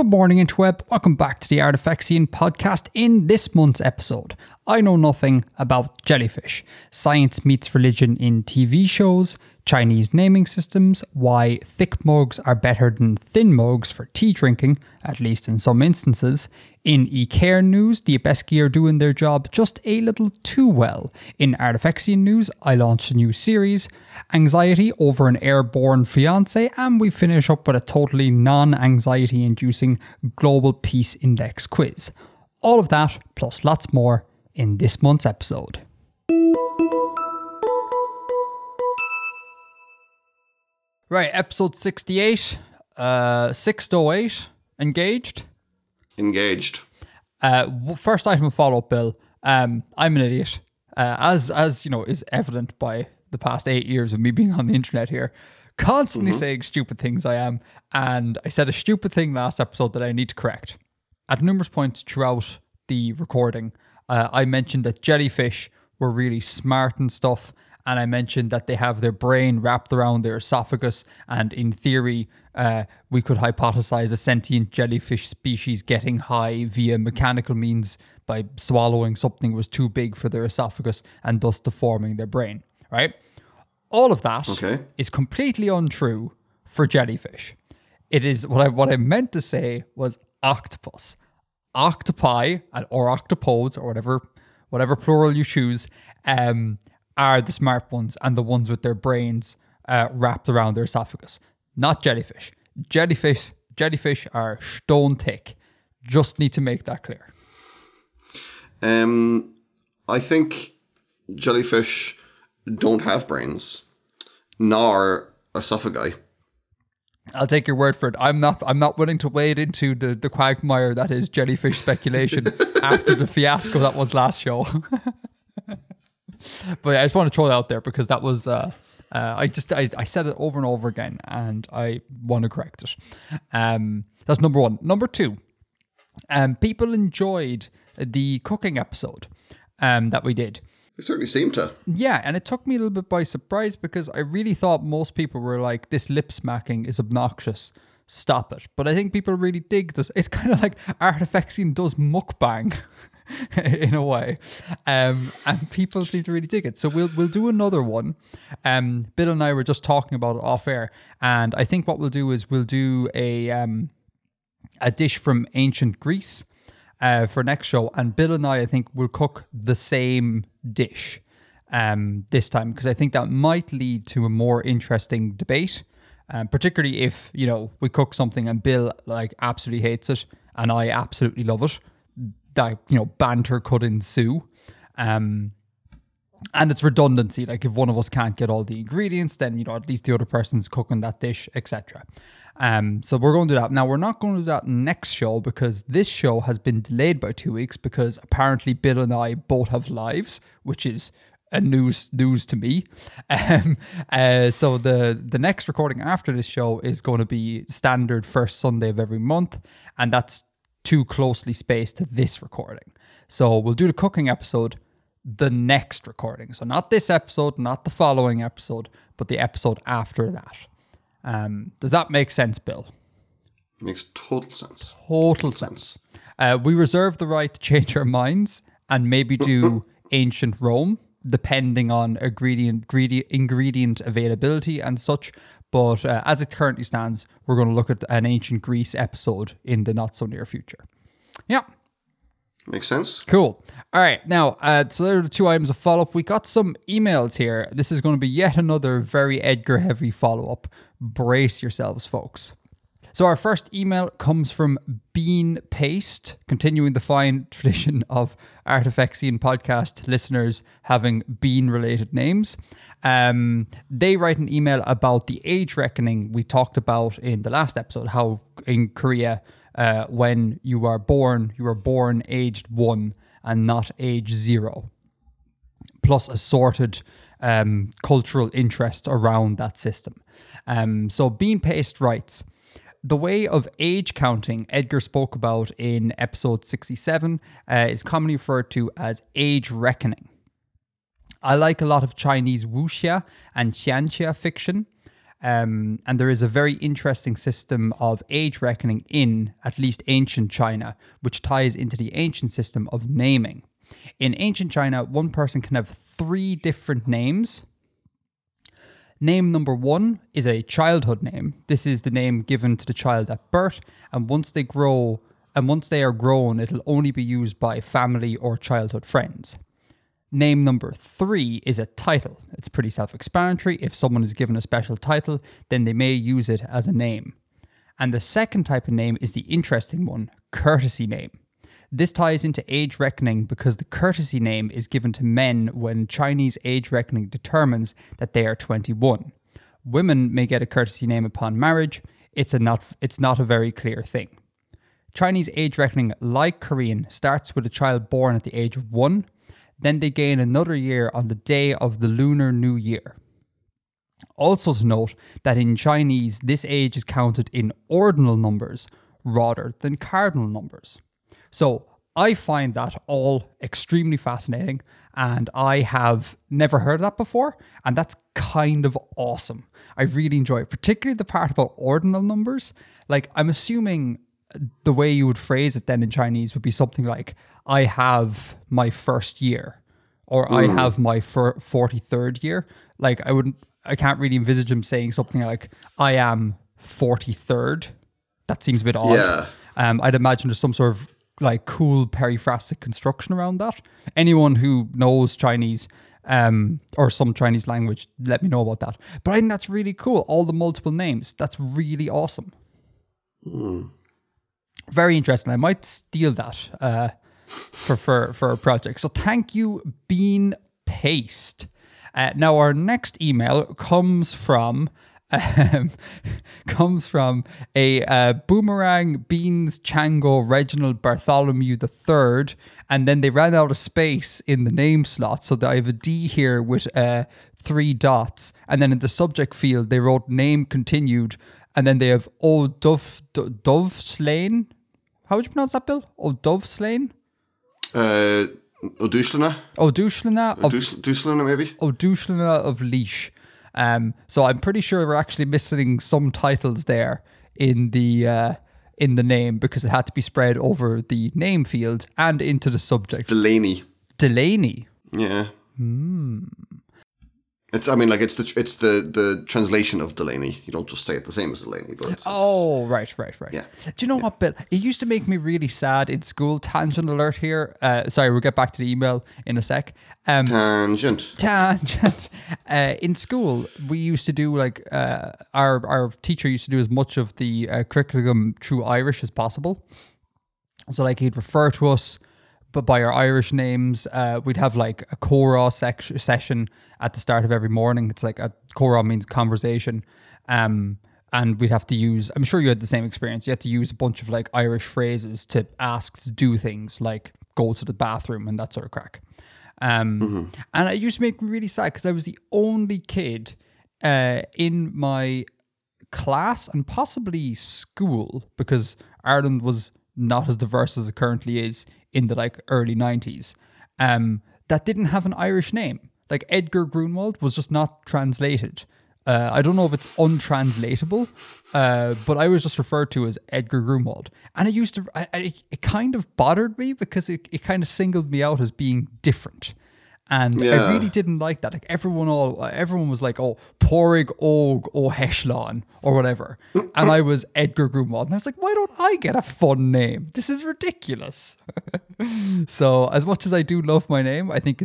Good morning, Interweb. Welcome back to the Artifexian podcast. In this month's episode, I know nothing about jellyfish, science meets religion in TV shows, Chinese naming systems, why thick mugs are better than thin mugs for tea drinking, at least in some instances. In E Cairn news, the Abeski are doing their job just a little too well. In Artifexian news, I launched a new series, anxiety over an airborne fiancé, and we finish up with a totally non-anxiety inducing Global Peace Index quiz. All of that, plus lots more, in this month's episode. Right, episode 68, 608, engaged? Engaged. First item of follow-up, Bill. I'm an idiot, as you know, is evident by the past 8 years of me being on the internet here. Constantly saying stupid things I am, and I said a stupid thing last episode that I need to correct. At numerous points throughout the recording, I mentioned that jellyfish were really smart and stuff, and I mentioned that they have their brain wrapped around their esophagus, and in theory, we could hypothesize a sentient jellyfish species getting high via mechanical means by swallowing something that was too big for their esophagus and thus deforming their brain, right? All of that is completely untrue for jellyfish. It is what I meant to say was octopus. Octopi or octopodes or whatever plural you choose are the smart ones and the ones with their brains wrapped around their esophagus, not jellyfish. Jellyfish are stone thick. Just need to make that clear. I think jellyfish don't have brains, nor esophagi. I'll take your word for it. I'm not willing to wade into the quagmire that is jellyfish speculation after the fiasco that was last show. But I just want to throw that out there because that was I said it over and over again, and I want to correct it. That's number one. Number two, people enjoyed the cooking episode that we did. It certainly seemed to. Yeah, and it took me a little bit by surprise because I really thought most people were like, this lip smacking is obnoxious, stop it. But I think people really dig this. It's kind of like Artifexian does mukbang in a way. And people seem to really dig it. So we'll do another one. Bill and I were just talking about it off air. And I think what we'll do is we'll do a dish from ancient Greece for next show, and Bill and I think will cook the same dish this time, because I think that might lead to a more interesting debate, particularly if, you know, we cook something and Bill like absolutely hates it and I absolutely love it. That, you know, banter could ensue, and it's redundancy. Like if one of us can't get all the ingredients, then, you know, at least the other person's cooking that dish, etc. So we're going to do that. Now, we're not going to do that next show because this show has been delayed by 2 weeks because apparently Bill and I both have lives, which is a news to me. So the next recording after this show is going to be standard first Sunday of every month, and that's too closely spaced to this recording. So we'll do the cooking episode the next recording. So not this episode, not the following episode, but the episode after that. Does that make sense, Bill? Makes total sense. We reserve the right to change our minds and maybe do ancient Rome, depending on ingredient availability and such. But as it currently stands, we're going to look at an ancient Greece episode in the not so near future. Yeah. Makes sense. Cool. All right. Now, so there are the two items of follow-up. We got some emails here. This is going to be yet another very Edgar-heavy follow-up. Brace yourselves, folks. So our first email comes from Bean Paste, continuing the fine tradition of Artifexian podcast listeners having bean-related names. They write an email about the age reckoning we talked about in the last episode, how in Korea, when you are born aged 1 and not age 0, plus assorted cultural interest around that system. So Bean Paste writes, the way of age counting Edgar spoke about in episode 67 is commonly referred to as age reckoning. I like a lot of Chinese wuxia and xianxia fiction. And there is a very interesting system of age reckoning in at least ancient China, which ties into the ancient system of naming. In ancient China, one person can have three different names. Name number one is a childhood name. This is the name given to the child at birth, and once they are grown, it'll only be used by family or childhood friends. Name number three is a title. It's pretty self-explanatory. If someone is given a special title, then they may use it as a name. And the second type of name is the interesting one, courtesy name. This ties into age reckoning because the courtesy name is given to men when Chinese age reckoning determines that they are 21. Women may get a courtesy name upon marriage. It's not a very clear thing. Chinese age reckoning, like Korean, starts with a child born at the age of 1. Then they gain another year on the day of the Lunar New Year. Also to note that in Chinese, this age is counted in ordinal numbers rather than cardinal numbers. So I find that all extremely fascinating, and I have never heard of that before, and that's kind of awesome. I really enjoy it, particularly the part about ordinal numbers. Like, I'm assuming the way you would phrase it then in Chinese would be something like, I have my first year, or I have my 43rd year. Like, I can't really envisage him saying something like, I am 43rd. That seems a bit odd. Yeah. I'd imagine there's some sort of like cool periphrastic construction around that. Anyone who knows Chinese or some Chinese language, let me know about that. But I think that's really cool. All the multiple names. That's really awesome. Mm. Very interesting. I might steal that for a project. So thank you, Bean Paste. Now our next email comes from a Boomerang Beans Chango Reginald Bartholomew III, and then they ran out of space in the name slot, so I have a D here with 3 dots, and then in the subject field they wrote name continued, and then they have O'Doveslane. How would you pronounce that, Bill? O'Doveslane? O'Doushlana of Leash. So I'm pretty sure we're actually missing some titles there in the name, because it had to be spread over the name field and into the subject. It's Delaney. Yeah. Hmm. It's the translation of Delaney. You don't just say it the same as Delaney, but it's right. Yeah. Do you know what, Bill? It used to make me really sad in school. Tangent alert here. Sorry, we'll get back to the email in a sec. Tangent. In school, we used to do our teacher used to do as much of the curriculum through Irish as possible. So he'd refer to us, but by our Irish names. We'd have a Cora session at the start of every morning. It's a Cora means conversation. And we'd have to use, I'm sure you had the same experience. You had to use a bunch of Irish phrases to ask to do things like go to the bathroom and that sort of crack. And it used to make me really sad because I was the only kid in my class and possibly school, because Ireland was not as diverse as it currently is in the early 90s, that didn't have an Irish name. Edgar Grunwald was just not translated. I don't know if it's untranslatable, but I was just referred to as Edgar Grunwald. And it used to, it kind of bothered me because it kind of singled me out as being different. And yeah. I really didn't like that. Everyone was like, oh, Porig Og O Heshlon or whatever. And I was Edgar Grunwald. And I was like, why don't I get a fun name? This is ridiculous. So as much as I do love my name, I think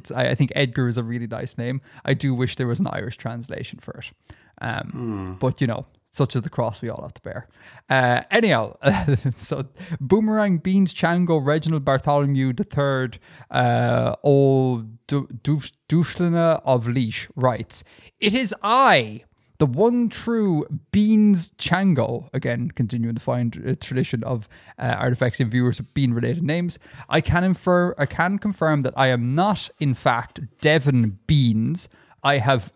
Edgar is a really nice name. I do wish there was an Irish translation for it. But such is the cross we all have to bear. Anyhow, so Boomerang Beans Chango Reginald Bartholomew III, O'Doushlana of Leash writes, "It is I, the one true Beans Chango," again continuing to find a tradition of Artifexian viewers with bean-related names. "I can confirm that I am not, in fact, Devon Beans. I have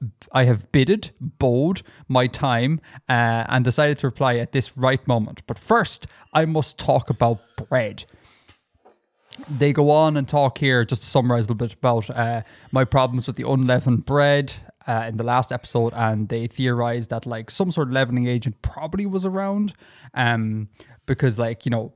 bowed my time, and decided to reply at this right moment. But first, I must talk about bread." They go on and talk here, just to summarize a little bit about my problems with the unleavened bread, in the last episode, and they theorized that like some sort of leavening agent probably was around, because like, you know,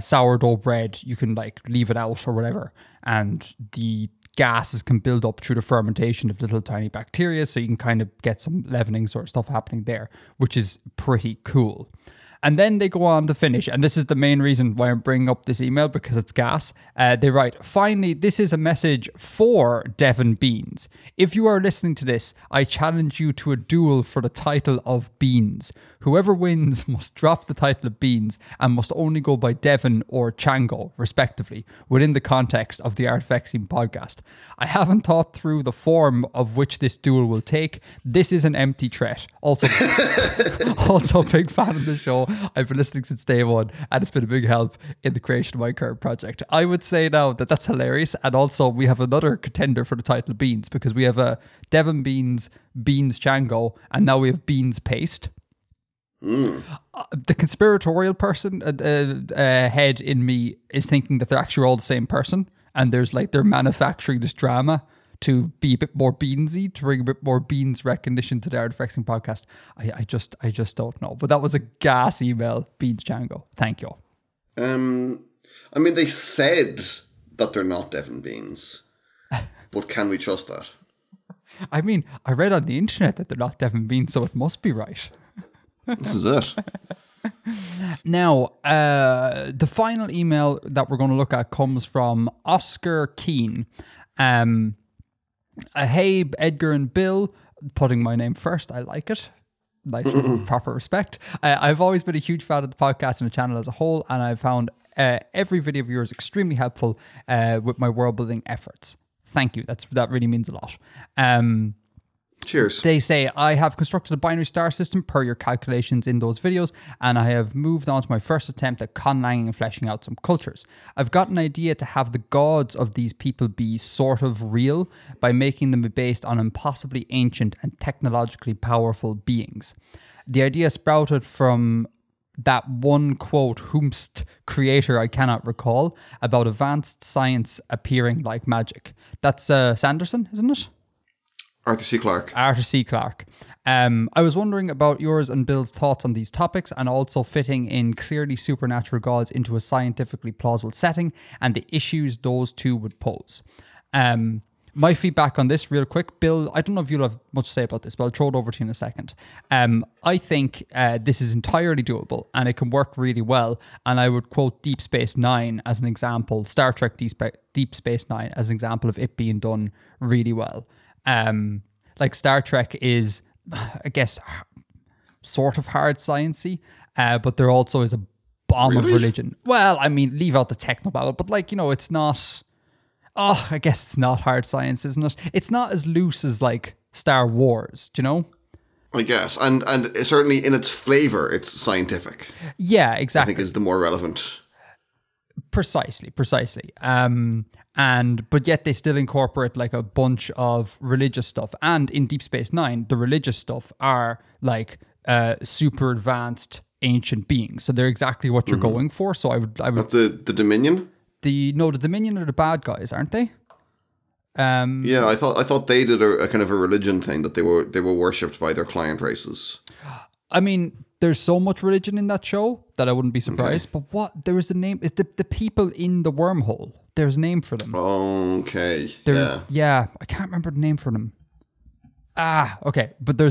sourdough bread, you can like leave it out or whatever, and the gases can build up through the fermentation of little tiny bacteria, so you can kind of get some leavening sort of stuff happening there, which is pretty cool. And then they go on to finish, and this is the main reason why I'm bringing up this email, because it's gas. They write, "Finally, this is a message for Devon Beans. If you are listening to this, I challenge you to a duel for the title of Beans. Whoever wins must drop the title of Beans and must only go by Devon or Chango, respectively, within the context of the Artifexian podcast. I haven't thought through the form of which this duel will take. This is an empty threat. Also big fan of the show. I've been listening since day one, and it's been a big help in the creation of my current project." I would say now that that's hilarious, and also we have another contender for the title of Beans, because we have a Devon Beans, Beans Chango, and now we have Beans Paste. Mm. The conspiratorial person head in me is thinking that they're actually all the same person, and there's like they're manufacturing this drama to be a bit more beansy, to bring a bit more beans recognition to the Artifexian podcast. I just don't know. But that was a gas email, Beans Django. Thank you. I mean, they said that they're not Devon Beans, but can we trust that? I mean, I read on the internet that they're not Devon Beans, so it must be right. This is it. Now, the final email that we're going to look at comes from Oscar Keane. Hey, Edgar and Bill, putting my name first, I like it. Nice and proper respect. I've always been a huge fan of the podcast and the channel as a whole, and I've found every video of yours extremely helpful with my world building efforts. Thank you. That really means a lot. Cheers. They say, "I have constructed a binary star system per your calculations in those videos, and I have moved on to my first attempt at conlanging and fleshing out some cultures. I've got an idea to have the gods of these people be sort of real by making them based on impossibly ancient and technologically powerful beings. The idea sprouted from that one quote, whomst creator I cannot recall, about advanced science appearing like magic." That's Sanderson, isn't it? Arthur C. Clarke. Arthur C. Clarke. "I was wondering about yours and Bill's thoughts on these topics, and also fitting in clearly supernatural gods into a scientifically plausible setting and the issues those two would pose. My feedback on this real quick, Bill, I don't know if you'll have much to say about this, but I'll throw it over to you in a second. I think this is entirely doable and it can work really well. And I would quote Deep Space Nine as an example, Star Trek Deep Space Nine as an example of it being done really well. Like Star Trek is, I guess, sort of hard sciencey, but there also is a bomb of religion. Well, I mean, leave out the technobabble, but like, you know, it's not, I guess it's not hard science, isn't it? It's not as loose as like Star Wars, do you know? I guess, and certainly in its flavour, it's scientific. Yeah, exactly. I think is the more relevant. Precisely. But yet they still incorporate like a bunch of religious stuff. And in Deep Space Nine, the religious stuff are like super advanced ancient beings. So they're exactly what you're going for. So I would the Dominion? The Dominion are the bad guys, aren't they? Yeah, I thought they did a kind of a religion thing that they were worshipped by their client races. I mean, there's so much religion in that show that I wouldn't be surprised. Okay. But there is the name, it's the people in the wormhole. There's a name for them. Okay. Yeah, I can't remember the name for them. Okay. But we'll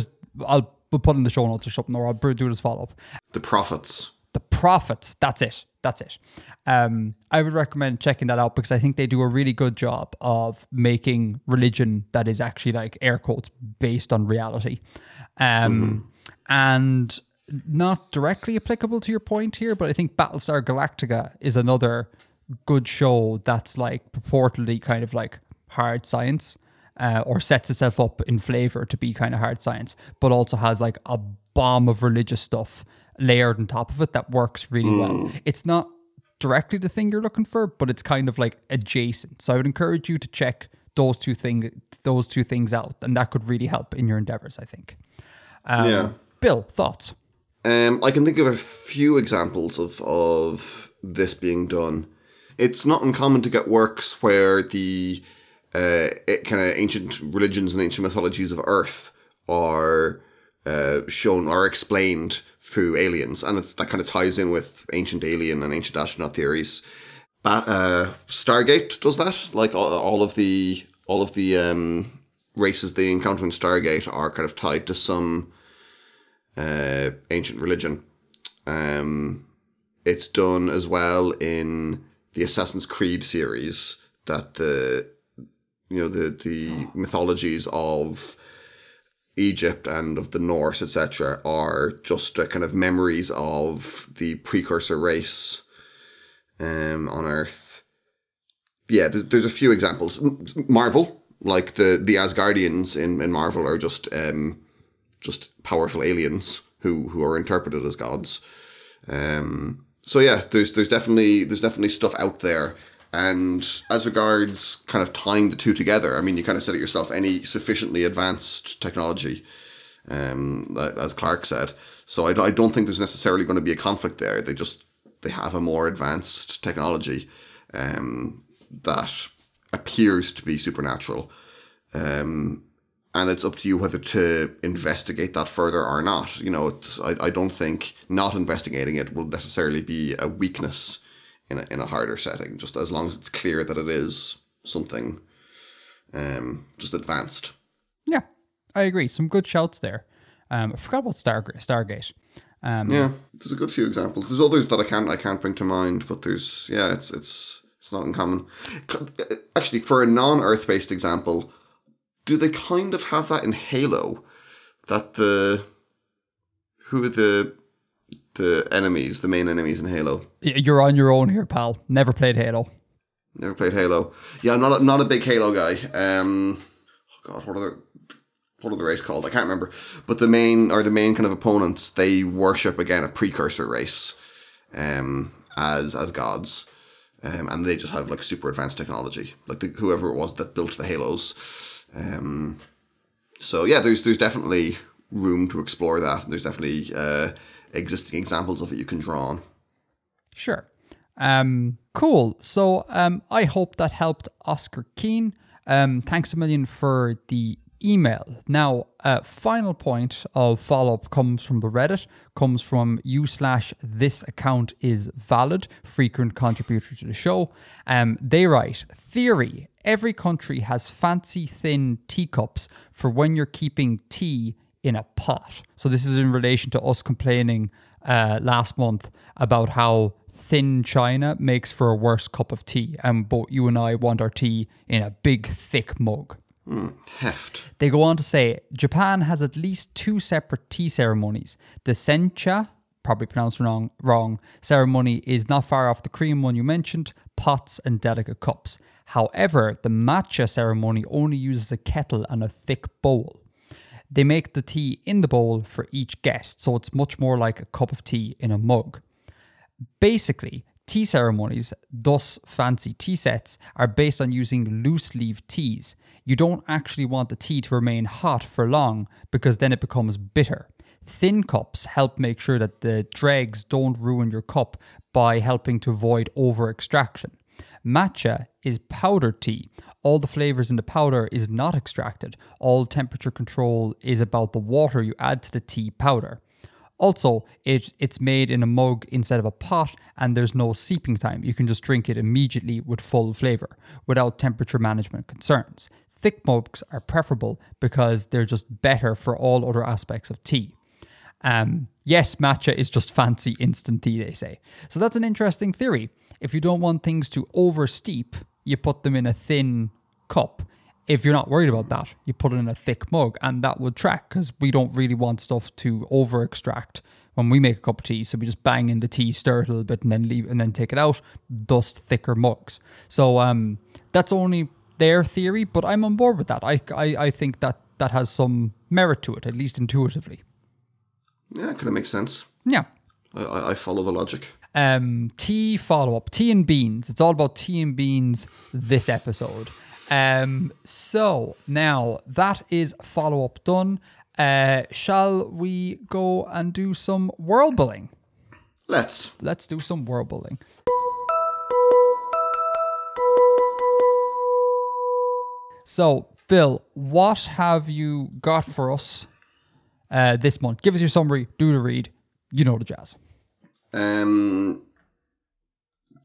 put in the show notes or something, or I'll do this follow-up. The Prophets. That's it. I would recommend checking that out because I think they do a really good job of making religion that is actually like air quotes based on reality. And not directly applicable to your point here, but I think Battlestar Galactica is another good show that's like purportedly kind of like hard science, or sets itself up in flavor to be kind of hard science, but also has like a bomb of religious stuff layered on top of it that works really well. It's not directly the thing you're looking for, but it's kind of like adjacent. So I would encourage you to check those two things out, and that could really help in your endeavors, I think. Bill, thoughts? I can think of a few examples of this being done. It's not uncommon to get works where the kind of ancient religions and ancient mythologies of Earth are shown or explained through aliens, and it's, that kind of ties in with ancient alien and ancient astronaut theories. Stargate does that. Like all of the races they encounter in Stargate are kind of tied to some ancient religion. It's done as well in the Assassin's Creed series, that the mythologies of Egypt and of the Norse, etc., are just kind of memories of the precursor race on Earth. Yeah, there's a few examples. Marvel, like the Asgardians in Marvel, are just powerful aliens who are interpreted as gods. So yeah, there's definitely stuff out there. And as regards kind of tying the two together, I mean, you kind of said it yourself, any sufficiently advanced technology, as Clark said. So I don't think there's necessarily going to be a conflict there. They have a more advanced technology that appears to be supernatural. And it's up to you whether to investigate that further or not. You know, I don't think not investigating it will necessarily be a weakness in a harder setting, just as long as it's clear that it is something just advanced. Yeah, I agree. Some good shouts there. I forgot about Stargate. Yeah, there's a good few examples. There's others that I can't bring to mind, but there's, yeah, it's not uncommon. Actually, for a non-Earth-based example, do they kind of have that in Halo? That the main enemies in Halo? You're on your own here, pal. Never played Halo. Yeah, I'm not a big Halo guy. What are the race called? I can't remember. But the main kind of opponents, they worship, again, a precursor race as gods. And they just have like super advanced technology. Like whoever it was that built the Halos. So yeah, there's definitely room to explore that. There's definitely existing examples of it you can draw on. Sure. Cool. So I hope that helped Oscar Keane. Thanks a million for the email. Now, final point of follow-up comes from the Reddit, comes from /this account is valid, frequent contributor to the show. They write, theory, every country has fancy thin teacups for when you're keeping tea in a pot. So this is in relation to us complaining last month about how thin china makes for a worse cup of tea, and both you and I want our tea in a big thick mug. Heft. They go on to say, Japan has at least two separate tea ceremonies. The sencha, probably pronounced wrong, ceremony is not far off the Korean one you mentioned, pots and delicate cups. However, the matcha ceremony only uses a kettle and a thick bowl. They make the tea in the bowl for each guest, so it's much more like a cup of tea in a mug. Basically, tea ceremonies, thus fancy tea sets, are based on using loose-leaf teas. You don't actually want the tea to remain hot for long because then it becomes bitter. Thin cups help make sure that the dregs don't ruin your cup by helping to avoid over-extraction. Matcha is powdered tea. All the flavors in the powder is not extracted. All temperature control is about the water you add to the tea powder. Also, it's made in a mug instead of a pot, and there's no seeping time. You can just drink it immediately with full flavor without temperature management concerns. Thick mugs are preferable because they're just better for all other aspects of tea. Yes, matcha is just fancy instant tea, they say. So that's an interesting theory. If you don't want things to oversteep, you put them in a thin cup. If you're not worried about that, you put it in a thick mug, and that would track because we don't really want stuff to over-extract when we make a cup of tea. So we just bang in the tea, stir it a little bit, and then leave, and then take it out. Thus, thicker mugs. So that's only their theory, but I'm on board with that. I think that has some merit to it, at least intuitively. Yeah, kind of makes sense. Yeah, I follow the logic. Tea follow-up, tea and beans. It's all about tea and beans this episode. So now that is follow-up done. Shall we go and do some world building? Let's do some world building. So, Phil, what have you got for us this month? Give us your summary, do the read, you know the jazz.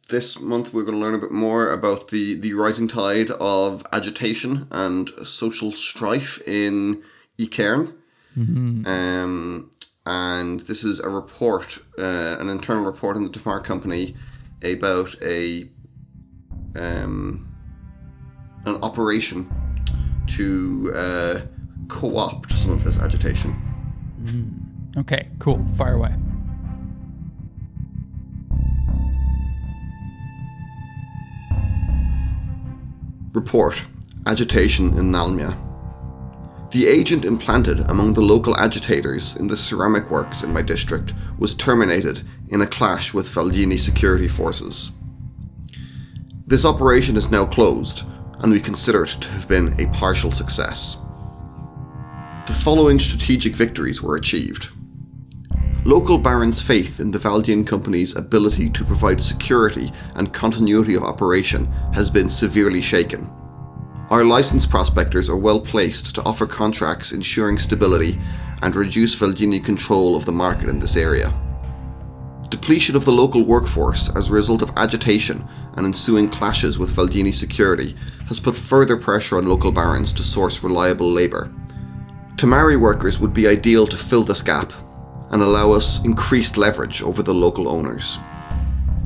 This month we're going to learn a bit more about the rising tide of agitation and social strife in E Cairn. Mm-hmm. And this is a report, an internal report in the DeMar company about an operation to co-opt some of this agitation. Mm. Okay, cool. Fire away. Report. Agitation in Nalmia. The agent implanted among the local agitators in the ceramic works in my district was terminated in a clash with Faldini security forces. This operation is now closed, and we consider it to have been a partial success. The following strategic victories were achieved. Local barons' faith in the Valdian company's ability to provide security and continuity of operation has been severely shaken. Our licensed prospectors are well placed to offer contracts ensuring stability and reduce Valdini control of the market in this area. Depletion of the local workforce as a result of agitation and ensuing clashes with Valdini security has put further pressure on local barons to source reliable labour. Tamari workers would be ideal to fill this gap and allow us increased leverage over the local owners.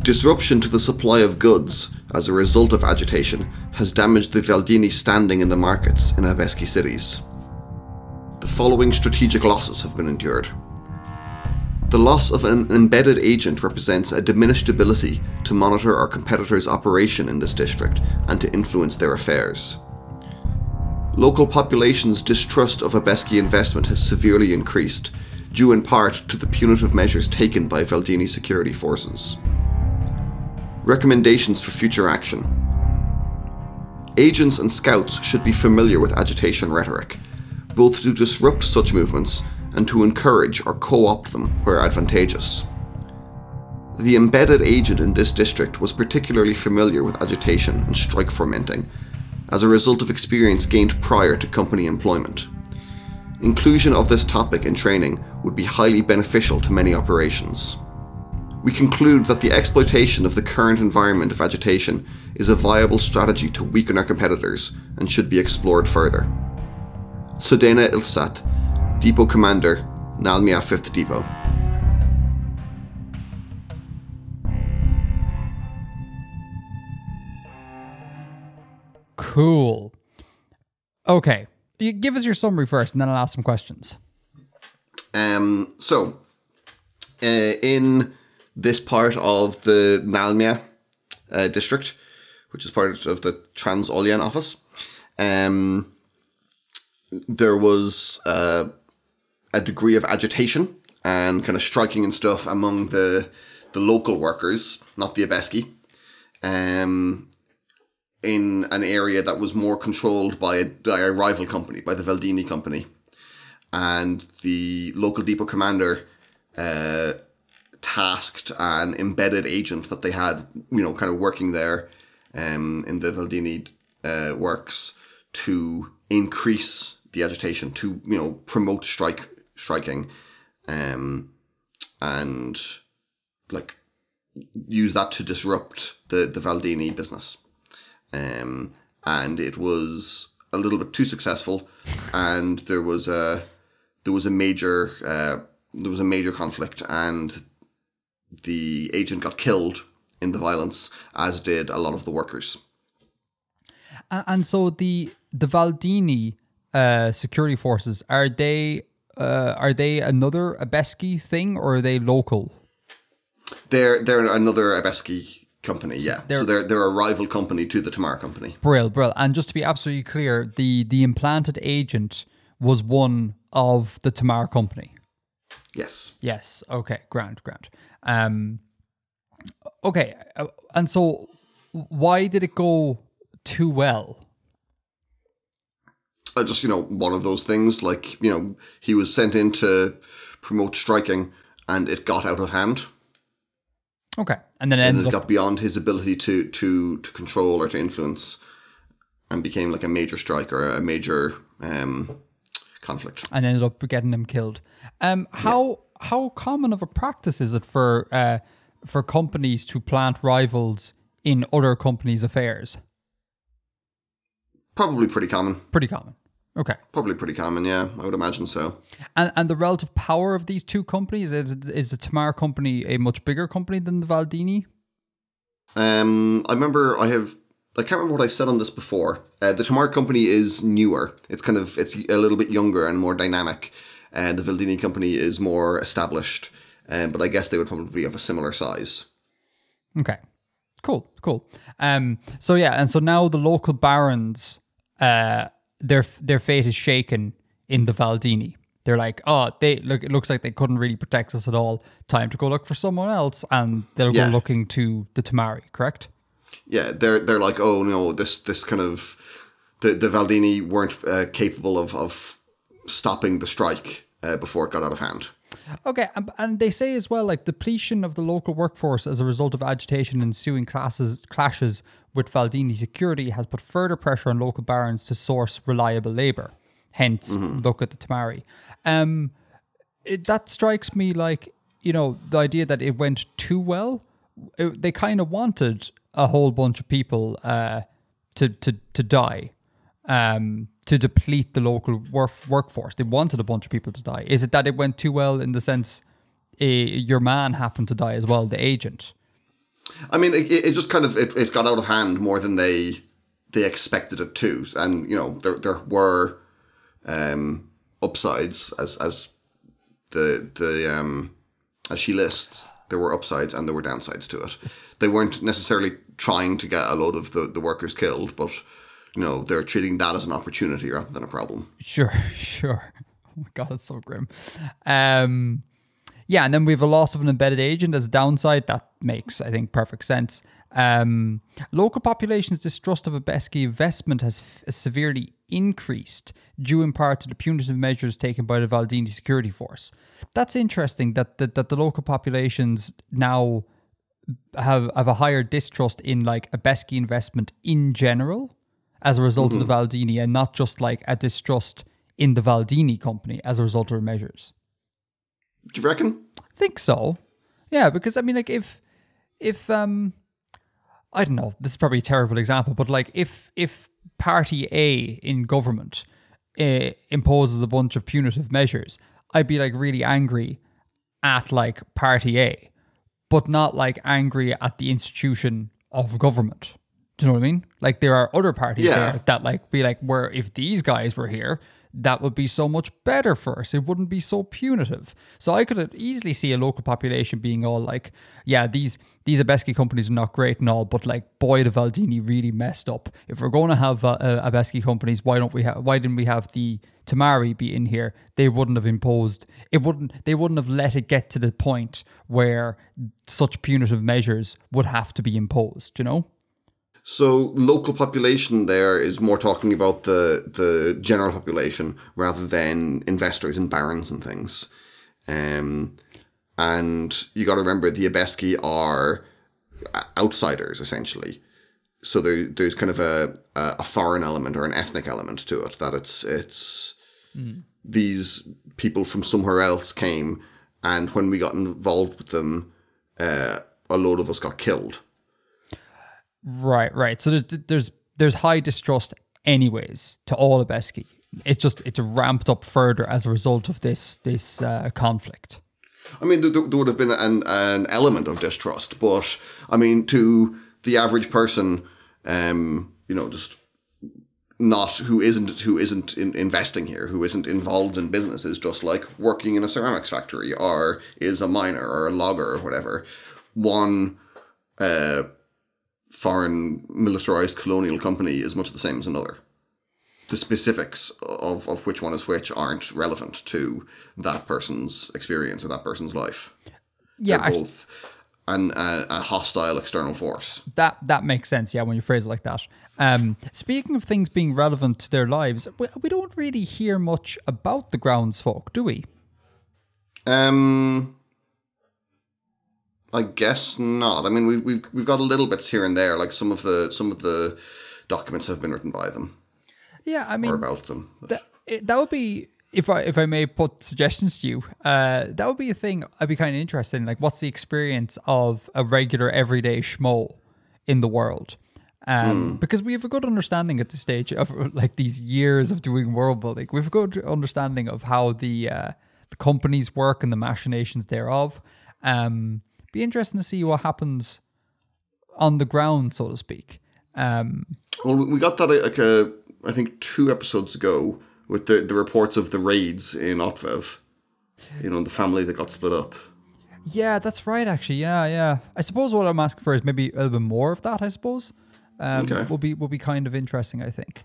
Disruption to the supply of goods as a result of agitation has damaged the Valdini standing in the markets in Avesque cities. The following strategic losses have been endured. The loss of an embedded agent represents a diminished ability to monitor our competitors' operation in this district and to influence their affairs. Local populations' distrust of Abeski investment has severely increased, due in part to the punitive measures taken by Valdini security forces. Recommendations for future action. Agents and scouts should be familiar with agitation rhetoric, both to disrupt such movements and to encourage or co-opt them where advantageous. The embedded agent in this district was particularly familiar with agitation and strike fomenting, as a result of experience gained prior to company employment. Inclusion of this topic in training would be highly beneficial to many operations. We conclude that the exploitation of the current environment of agitation is a viable strategy to weaken our competitors and should be explored further. Tsodena Ilsat, Depot Commander, Nalmia 5th Depot. Cool. Okay. You give us your summary first, and then I'll ask some questions. In this part of the Nalmia district, which is part of the Trans-Olyan office, there was a degree of agitation and kind of striking and stuff among the local workers, not the Abeski, in an area that was more controlled by a rival company, by the Valdini company. And the local depot commander tasked an embedded agent that they had, kind of working there in the Valdini works to increase the agitation, to, promote striking and use that to disrupt the Valdini business. And it was a little bit too successful, and there was a major conflict, and the agent got killed in the violence, as did a lot of the workers. And so the Valdini security forces, are they another Abeski thing, or are they local? They're another Abeski company, yeah. So they're a rival company to the Tamar company. Brill. And just to be absolutely clear, the implanted agent was one of the Tamar company. Yes. Okay. Grand. Okay. And so, why did it go too well? Just one of those things. He was sent in to promote striking, and it got out of hand. Okay, and then it got beyond his ability to control or to influence, and became like a major strike or a major conflict. And ended up getting him killed. How common of a practice is it for companies to plant rivals in other companies' affairs? Probably pretty common. Pretty common. Okay. Probably pretty common, yeah. I would imagine so. And the relative power of these two companies, is the Tamar company a much bigger company than the Faldini? I can't remember what I said on this before. The Tamar company is newer. It's a little bit younger and more dynamic. And the Faldini company is more established. But I guess they would probably be of a similar size. Okay. Cool. So now the local barons, their fate is shaken in the Faldini. They're like, it looks like they couldn't really protect us at all. Time to go look for someone else, and they'll go looking to the Tamari, correct? Yeah, they're like, oh no, this kind of the Faldini weren't capable of stopping the strike before it got out of hand. Okay, and they say as well, like, depletion of the local workforce as a result of agitation ensuing clashes with Faldini security has put further pressure on local barons to source reliable labour. Hence, look at the Tamari. That strikes me like, the idea that it went too well. They kind of wanted a whole bunch of people to die. To deplete the local workforce. They wanted a bunch of people to die. Is it that it went too well in the sense your man happened to die as well, the agent? I mean, it just kind of, it got out of hand more than they expected it to. And, there were upsides as she lists. There were upsides and there were downsides to it. They weren't necessarily trying to get a load of the workers killed, but... they're treating that as an opportunity rather than a problem. Sure. Oh my God, it's so grim. And then we have a loss of an embedded agent as a downside. That makes, I think, perfect sense. Local population's distrust of Abeski investment has severely increased, due in part to the punitive measures taken by the Faldini security force. That's interesting that the local populations now have a higher distrust in, like, Abeski investment in general, as a result of the Faldini, and not just like a distrust in the Faldini company as a result of her measures. Do you reckon? I think so. Yeah, because I mean, like, if I don't know, this is probably a terrible example, but like if Party A in government imposes a bunch of punitive measures, I'd be like really angry at like Party A, but not like angry at the institution of government. Do you know what I mean? Like, there are other parties there that like be like, where if these guys were here, that would be so much better for us. It wouldn't be so punitive. So I could easily see a local population being all like, yeah, these Abeski companies are not great and all, but like, boy, the Faldini really messed up. If we're going to have Abeski companies, why didn't we have the Tamari be in here? They wouldn't have imposed it. They wouldn't have let it get to the point where such punitive measures would have to be imposed. So local population there is more talking about the general population rather than investors and barons and things. And you got to remember, the Abeski are outsiders, essentially. So there's kind of a foreign element or an ethnic element to it, that it's these people from somewhere else came, and when we got involved with them, a load of us got killed. Right. So there's high distrust anyways to all Abeski. It's ramped up further as a result of this conflict. I mean, there would have been an element of distrust, but I mean, to the average person, just not who isn't investing here, who isn't involved in business, is just like working in a ceramics factory or is a miner or a logger or whatever. One foreign militarized colonial company is much the same as another. The specifics of which one is which aren't relevant to that person's experience or that person's life. Yeah, they're both a hostile external force. That makes sense. Yeah, when you phrase it like that. Speaking of things being relevant to their lives, we don't really hear much about the grounds folk, do we? I guess not. I mean, we've got a little bits here and there, like some of the documents have been written by them. Yeah, I mean, or about them. That would be, if I may put suggestions to you, that would be a thing I'd be kind of interested in. Like, what's the experience of a regular everyday schmoll in the world? Because we have a good understanding at this stage of like these years of doing world building. We have a good understanding of how the companies work and the machinations thereof. Be interesting to see what happens on the ground, so to speak. Well, we got that I think 2 episodes ago with the reports of the raids in Otvev. You know, the family that got split up. Yeah, that's right. Actually, yeah. I suppose what I'm asking for is maybe a little bit more of that. I suppose. Okay. will be kind of interesting, I think.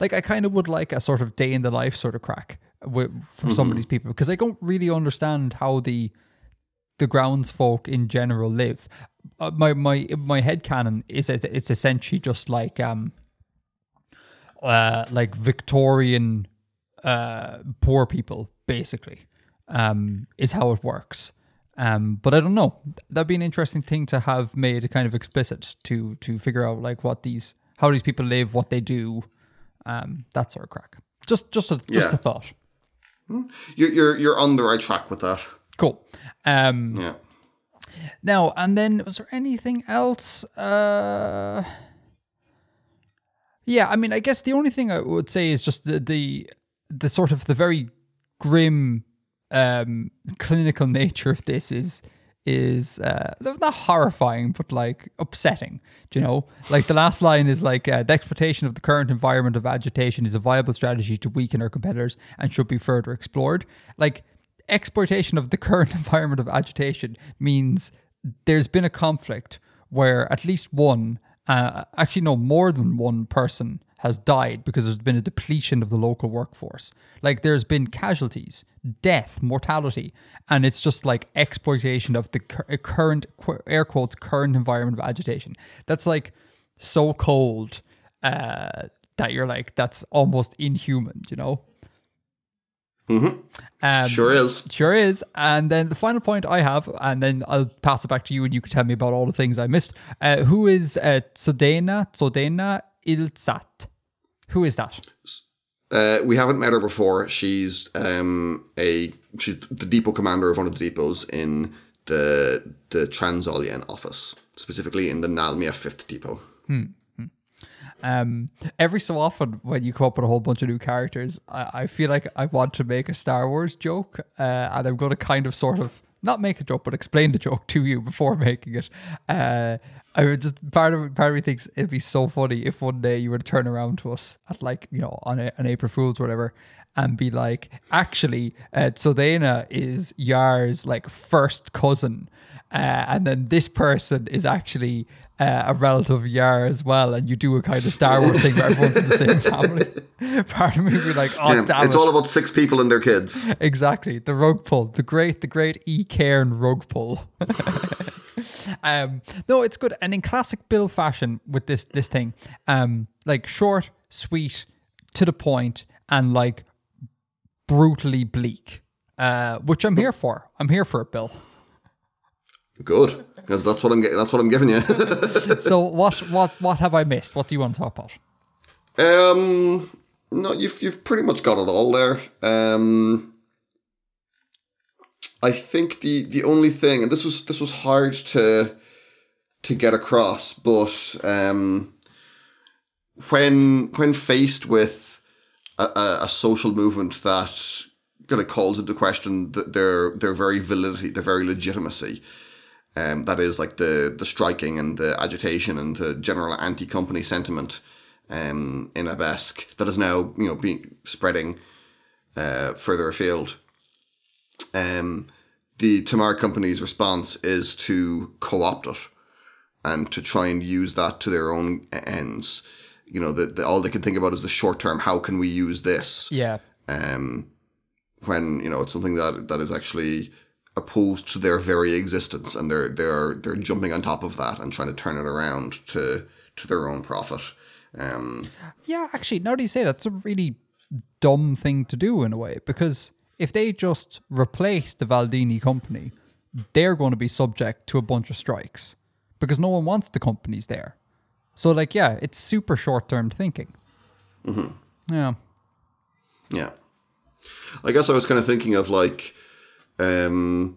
Like I kind of would like a sort of day in the life sort of crack for some of these people, because I don't really understand how the groundsfolk in general live. My headcanon is it's essentially just like Victorian poor people, basically, is how it works. But I don't know. That'd be an interesting thing to have made kind of explicit to figure out like how these people live, what they do, that sort of crack. Just a thought. You're on the right track with that. Cool. Yeah. Now and then, was there anything else? Yeah, I mean, I guess the only thing I would say is just the sort of the very grim, clinical nature of this is not horrifying, but like upsetting, do you know? Like the last line is like, the exploitation of the current environment of agitation is a viable strategy to weaken our competitors and should be further explored. Like exploitation of the current environment of agitation means there's been a conflict where at least one, actually no, more than one person has died because there's been a depletion of the local workforce. Like there's been casualties, death, mortality, and it's just like exploitation of the current, air quotes, current environment of agitation. That's like so cold that you're like, that's almost inhuman, you know? Mm-hmm. Sure is. And then the final point I have, and then I'll pass it back to you and you can tell me about all the things I missed. Who is Tsodena Ilsat? Who is that? We haven't met her before. She's she's the depot commander of one of the depots in the Trans-Olyan office, specifically in the Nalmia 5th depot. Every so often when you come up with a whole bunch of new characters, I feel like I want to make a Star Wars joke, and I'm going to kind of sort of not make a joke, but explain the joke to you before making it. I would just part of me thinks it'd be so funny if one day you were to turn around to us at like, you know, on an April Fool's or whatever, and be like, actually, Tsodena is Yar's like first cousin, and then this person is actually a relative of Yar as well, and you do a kind of Star Wars thing where everyone's in the same family. Part of me would be like, oh yeah, damn, it's all about 6 people and their kids. Exactly, the rug pull, the great E Cairn rug pull. No, it's good. And in classic Bill fashion with this thing, like short, sweet, to the point, and like brutally bleak, which I'm here for. I'm here for it, Bill. Good, because that's what I'm getting. That's what I'm giving you. So what have I missed? What do you want to talk about? No, you've pretty much got it all there. I think the only thing, and this was hard to get across, but when faced with a social movement that kind of calls into question their very validity, their very legitimacy, that is like the striking and the agitation and the general anti-company sentiment in Avesque that is now, you know, being spreading further afield. The Tamar company's response is to co-opt it and to try and use that to their own ends. You know, all they can think about is the short term. How can we use this? Yeah. When, you know, it's something that is actually opposed to their very existence, and they're jumping on top of that and trying to turn it around to their own profit. Yeah, actually, now that you say that, it's a really dumb thing to do in a way, because if they just replace the Faldini company, they're going to be subject to a bunch of strikes because no one wants the companies there. So, like, yeah, it's super short-term thinking. Mm-hmm. Yeah. Yeah. I guess I was kind of thinking of, like, you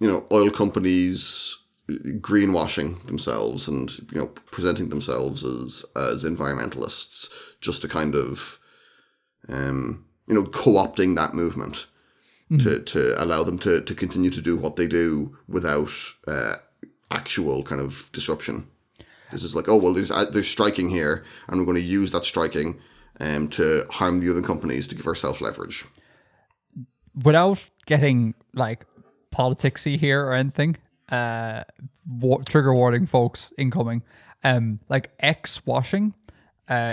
know, oil companies greenwashing themselves and, you know, presenting themselves as environmentalists just to kind of, you know, co-opting that movement to allow them to continue to do what they do without actual kind of disruption. This is like, oh, well, there's striking here, and we're going to use that striking to harm the other companies to give ourselves leverage. Without getting, like, politicsy here or anything, trigger warning, folks, incoming. Like, X-washing,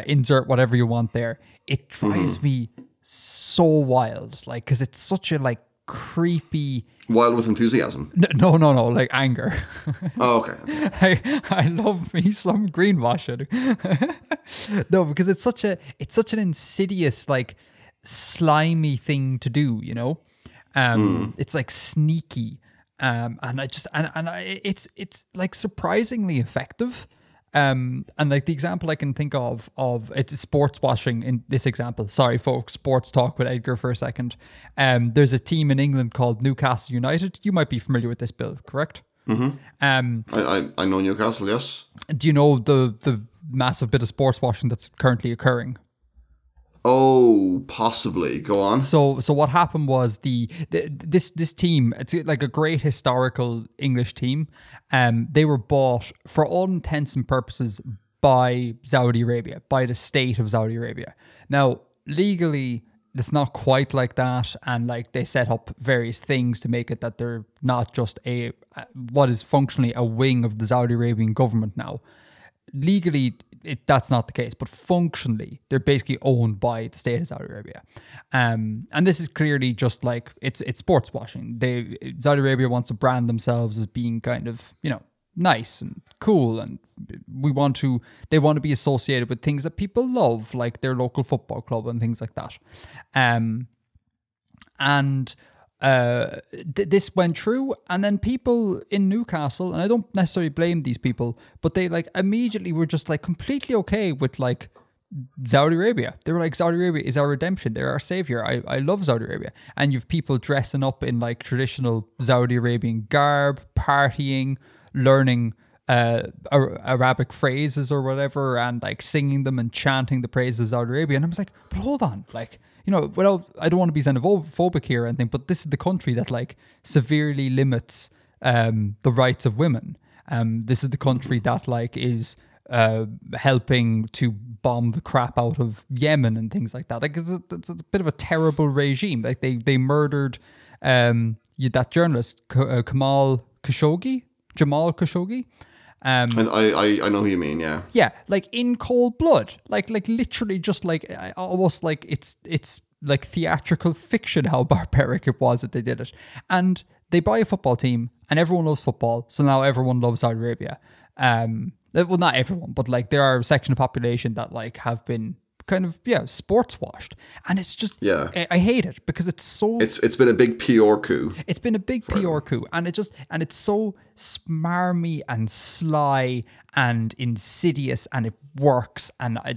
insert whatever you want there. It drives me so wild, like, because it's such a, like, creepy... Wild with enthusiasm. No, like anger. Oh, okay. I love me some greenwashing. No, because it's such an insidious, like, slimy thing to do, you know? It's like sneaky. And I just it's like surprisingly effective. And like the example I can think of it's sports washing in this example. Sorry, folks, sports talk with Edgar for a second. There's a team in England called Newcastle United. You might be familiar with this, Bill, correct? Mm-hmm. I know Newcastle, yes. Do you know the massive bit of sports washing that's currently occurring? Oh, possibly. Go on. So what happened was this team, it's like a great historical English team. They were bought for all intents and purposes by Saudi Arabia, by the state of Saudi Arabia. Now, legally, it's not quite like that, and like they set up various things to make it that they're not just a what is functionally a wing of the Saudi Arabian government now. Legally, that's not the case, but functionally, they're basically owned by the state of Saudi Arabia. And this is clearly just like, it's sports washing. Saudi Arabia wants to brand themselves as being kind of, you know, nice and cool. And they want to be associated with things that people love, like their local football club and things like that. This went through, and then people in Newcastle, and I don't necessarily blame these people, but they like immediately were just like completely okay with like Saudi Arabia. They were like, Saudi Arabia is our redemption. They're our savior. I love Saudi Arabia. And you've people dressing up in like traditional Saudi Arabian garb, partying, learning Arabic phrases or whatever, and like singing them and chanting the praises of Saudi Arabia. And I was like, but hold on, like, you know, well, I don't want to be xenophobic here or anything, but this is the country that like severely limits the rights of women. This is the country that like is helping to bomb the crap out of Yemen and things like that. Like it's a bit of a terrible regime. Like they murdered that journalist Jamal Khashoggi. And I know who you mean, yeah. Yeah, like in cold blood, like literally just like almost like it's like theatrical fiction how barbaric it was that they did it. And they buy a football team, and everyone loves football, so now everyone loves Saudi Arabia. Well, not everyone, but like there are a section of population that like have been kind of sports washed, and it's just I hate it because it's so it's been a big PR coup. It's been a big PR coup, and it's so smarmy and sly and insidious, and it works, and I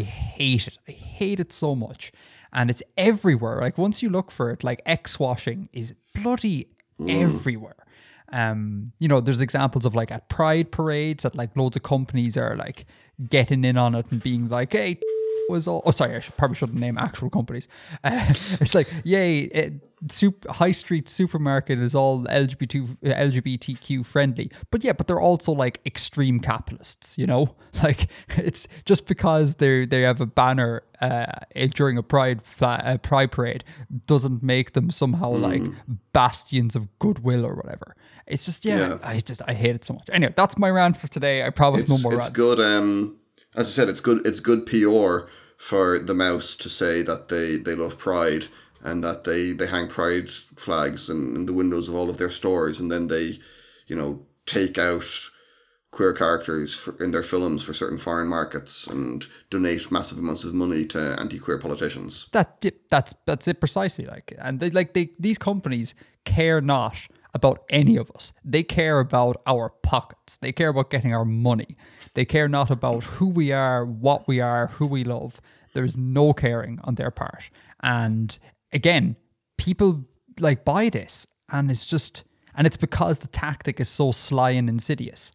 hate it. I hate it so much, and it's everywhere. Like once you look for it, like X-washing is bloody everywhere. You know, there's examples of like at pride parades that like loads of companies are like getting in on it and being like, hey. I probably shouldn't name actual companies. It's like, yay, high street supermarket is all LGBTQ friendly. But they're also like extreme capitalists, you know? Like it's just because they have a banner during a pride parade doesn't make them somehow like bastions of goodwill or whatever. It's just I hate it so much. Anyway, that's my rant for today. I promise no more rants. It's good. As I said, it's good PR for the mouse to say that they love pride and that they hang pride flags in the windows of all of their stores, and then they, you know, take out queer characters in their films for certain foreign markets and donate massive amounts of money to anti-queer politicians. That's it precisely. Like, and these companies care not about any of us. They care about our pockets. They care about getting our money. They care not about who we are, what we are, who we love. There's no caring on their part. And again, people like buy this, and it's just, and it's because the tactic is so sly and insidious.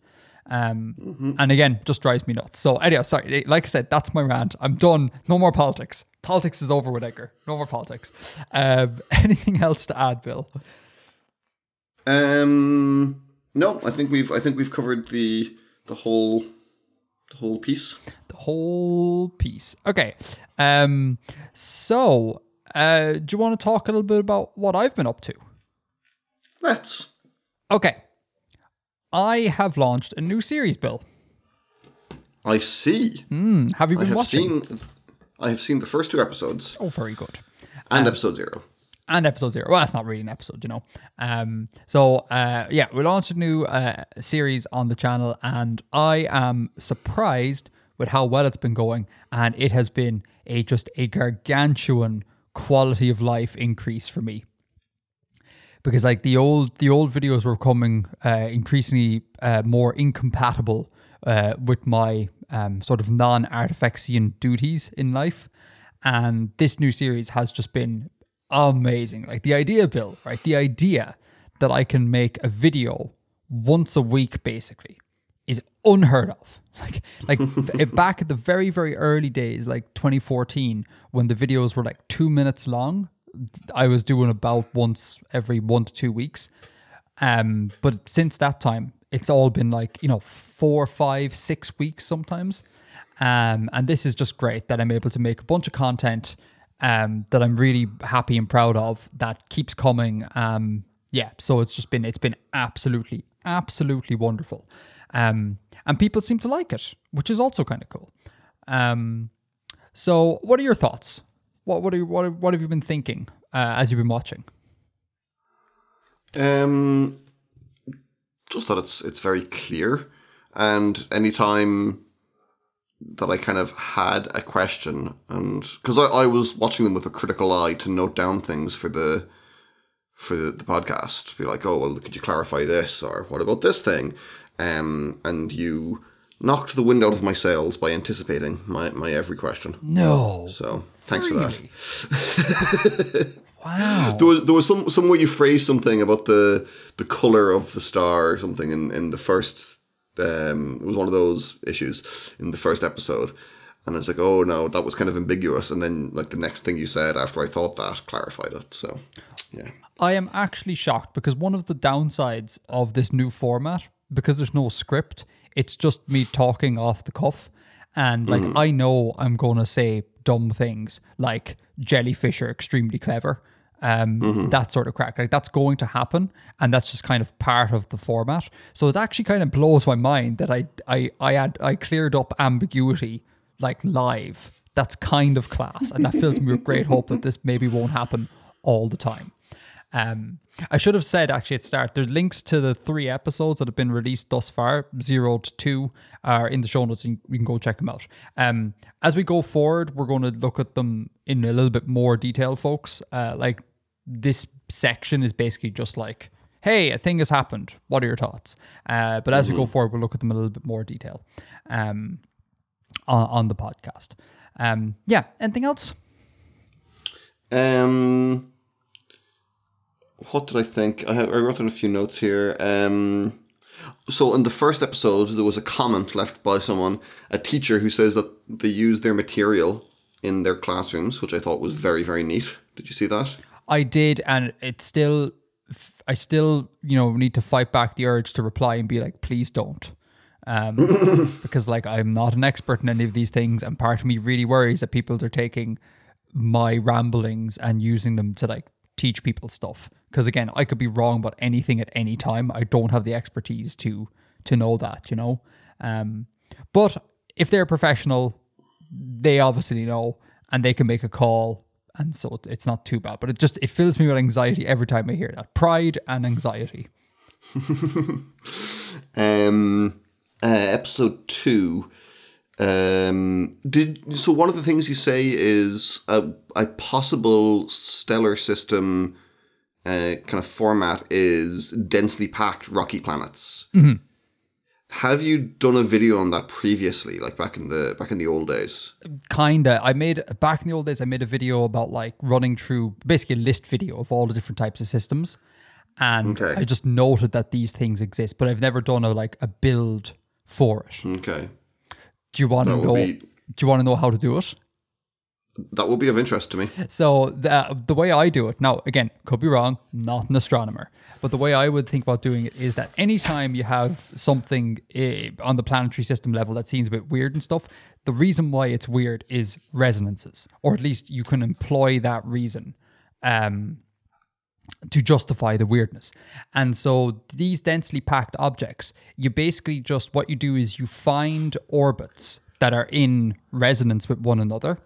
And again, just drives me nuts. So anyhow, sorry, like I said, that's my rant. I'm done. No more politics. Politics is over with Edgar. No more politics. Anything else to add, Bill? No, I think we've covered the whole piece. The whole piece. Okay. So do you want to talk a little bit about what I've been up to? Let's. Okay. I have launched a new series, Bill. I see. Have you been watching? I have seen the first two episodes. Oh, very good. And episode 0. And episode 0. Well, that's not really an episode, you know. So, we launched a new series on the channel, and I am surprised with how well it's been going. And it has been just a gargantuan quality of life increase for me. Because like the old videos were becoming increasingly more incompatible with my sort of non-Artifexian duties in life. And this new series has just been amazing. Like the idea, Bill, right? The idea that I can make a video once a week, basically, is unheard of. Like back at the very, very early days, like 2014, when the videos were like 2 minutes long, I was doing about once every 1 to 2 weeks. But since that time, it's all been like, 4, 5, 6 weeks sometimes. And this is just great that I'm able to make a bunch of content that I'm really happy and proud of that keeps coming. So it's been absolutely, absolutely wonderful. And people seem to like it, which is also kind of cool. So what are your thoughts? What have you been thinking as you've been watching? Just that it's very clear, and any time that I kind of had a question, and because I was watching them with a critical eye to note down things for the podcast, to be like, oh well, could you clarify this, or what about this thing? And you knocked the wind out of my sails by anticipating my every question. No. So thanks really? For that. Wow. There was some way you phrased something about the colour of the star or something in the first, it was one of those issues in the first episode. And I was like, oh no, that was kind of ambiguous. And then like the next thing you said after I thought that clarified it. So yeah. I am actually shocked because one of the downsides of this new format, because there's no script, it's just me talking off the cuff. And like, I know I'm going to say dumb things like jellyfish are extremely clever. That sort of crack. Like that's going to happen. And that's just kind of part of the format. So it actually kind of blows my mind that I cleared up ambiguity like live. That's kind of class. And that fills me with great hope that this maybe won't happen all the time. I should have said actually at start, there are links to the 3 episodes that have been released thus far, 0 to 2, are in the show notes, and you can go check them out. As we go forward, we're going to look at them in a little bit more detail, folks. Like this section is basically just like, hey, a thing has happened. What are your thoughts? But as we go forward, we'll look at them a little bit more detail on the podcast. Anything else? What did I think? I wrote down a few notes here. So in the first episode, there was a comment left by someone, a teacher, who says that they use their material in their classrooms, which I thought was very, very neat. Did you see that? I did, and I still need to fight back the urge to reply and be like, please don't. Because like I'm not an expert in any of these things, and part of me really worries that people are taking my ramblings and using them to like teach people stuff. Because again, I could be wrong about anything at any time. I don't have the expertise to know that, but if they're professional, they obviously know and they can make a call. And so it's not too bad, but it fills me with anxiety every time I hear that. Pride and anxiety. Episode 2. So one of the things you say is a possible stellar system kind of format is densely packed rocky planets. Mm-hmm. Have you done a video on that previously, like back in the old days? Kinda. I made a video about like running through basically a list video of all the different types of systems, and okay. I just noted that these things exist, but I've never done a build for it. Okay. Do you want to know how to do it? That will be of interest to me. So the way I do it, now, again, could be wrong, not an astronomer, but the way I would think about doing it is that anytime you have something on the planetary system level that seems a bit weird and stuff, the reason why it's weird is resonances, or at least you can employ that reason to justify the weirdness. And so these densely packed objects, you basically just, what you do is you find orbits that are in resonance with one another,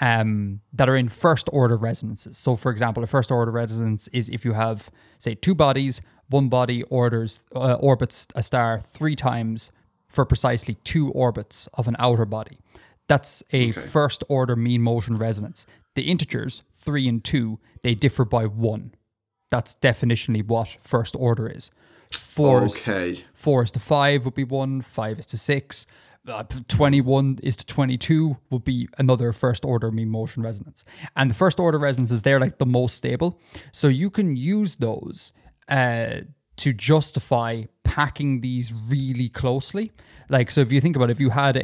that are in first order resonances. So for example, a first order resonance is if you have, say, two bodies, one body orbits a star three times for precisely two orbits of an outer body. That's a first order mean motion resonance. The integers 3 and 2, they differ by 1. That's definitionally what first order is. 4 is to 5 would be 1, 5 is to 6. 21 is to 22 would be another first order mean motion resonance. And the first order resonances, they're like the most stable. So you can use those to justify packing these really closely. Like, so if you think about it, if you had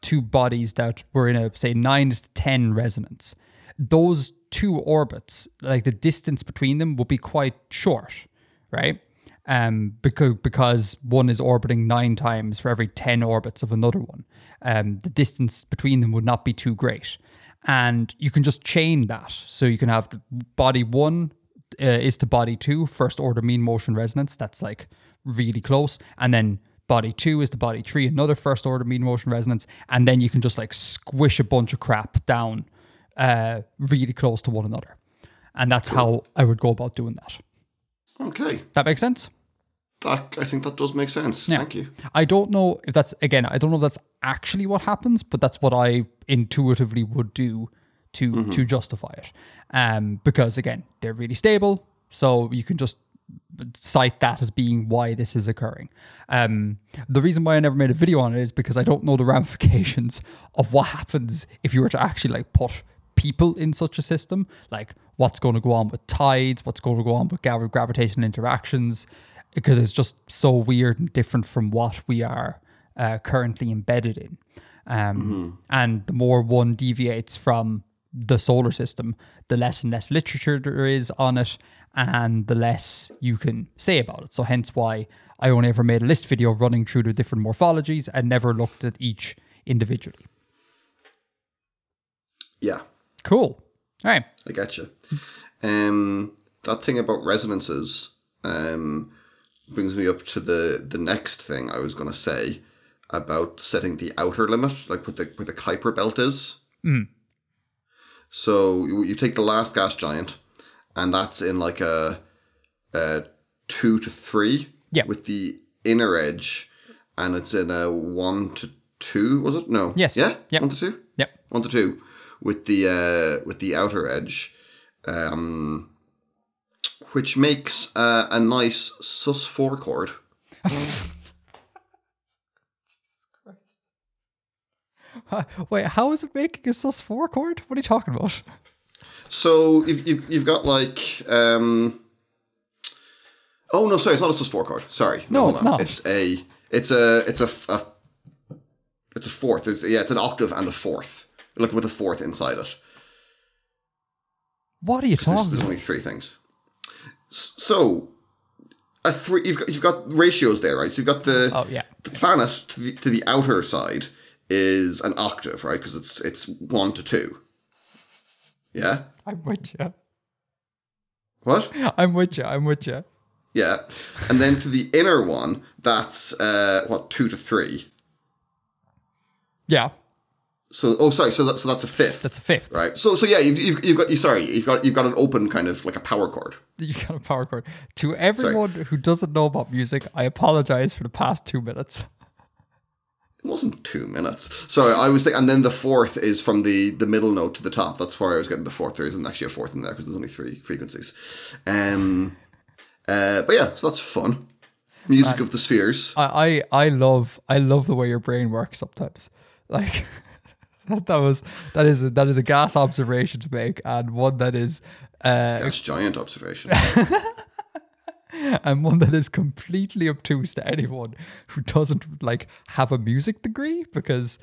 two bodies that were in a, say, 9 to 10 resonance, those two orbits, like the distance between them will be quite short, right? Because one is orbiting 9 times for every 10 orbits of another one. The distance between them would not be too great. And you can just chain that. So you can have the body 1 is to body 2, first order mean motion resonance. That's like really close. And then body 2 is to body 3, another first order mean motion resonance. And then you can just like squish a bunch of crap down really close to one another. And that's how I would go about doing that. Okay. That makes sense? I think that does make sense. Yeah. Thank you. I don't know if that's actually what happens, but that's what I intuitively would do to justify it. Because, again, they're really stable, so you can just cite that as being why this is occurring. The reason why I never made a video on it is because I don't know the ramifications of what happens if you were to actually like put people in such a system, like what's going to go on with tides, what's going to go on with gravitational interactions, because it's just so weird and different from what we are currently embedded in. And the more one deviates from the solar system, the less and less literature there is on it, and the less you can say about it. So hence why I only ever made a list video running through the different morphologies and never looked at each individually. Yeah. Cool. All right. I gotcha. That thing about resonances brings me up to the next thing I was going to say about setting the outer limit, like what the Kuiper belt is. Mm. So you take the last gas giant, and that's in like a 2 to 3 with the inner edge, and it's in a 1 to 2, was it? No. Yes. Yeah? Yep. 1 to 2? Yep. 1 to 2. With the outer edge, which makes a nice sus4 chord. Wait, how is it making a sus4 chord? What are you talking about? So you've got like oh no, sorry, it's not a sus4 chord. Sorry, no it's not. It's a fourth. It's an octave and a fourth. Like with a fourth inside it. What are you talking about? There's only 3 things. So, you've got ratios there, right? So you've got the planet to the outer side is an octave, right? Because it's 1 to 2. Yeah? I'm with you. What? I'm with you. Yeah. And then to the inner one, that's 2 to 3. Yeah. So that's a fifth. That's a fifth, right? So yeah, you've got an open kind of like a power chord. You've got a power chord. To everyone who doesn't know about music, I apologize for the past 2 minutes. wasn't 2 minutes. So I was thinking, and then the fourth is from the middle note to the top. That's where I was getting the fourth. There isn't actually a fourth in there because there's only three frequencies. But yeah, so that's fun. Music of the spheres. I love the way your brain works sometimes. Like that is a gas observation to make, and one that is gas giant observation. And one that is completely obtuse to anyone who doesn't like have a music degree, because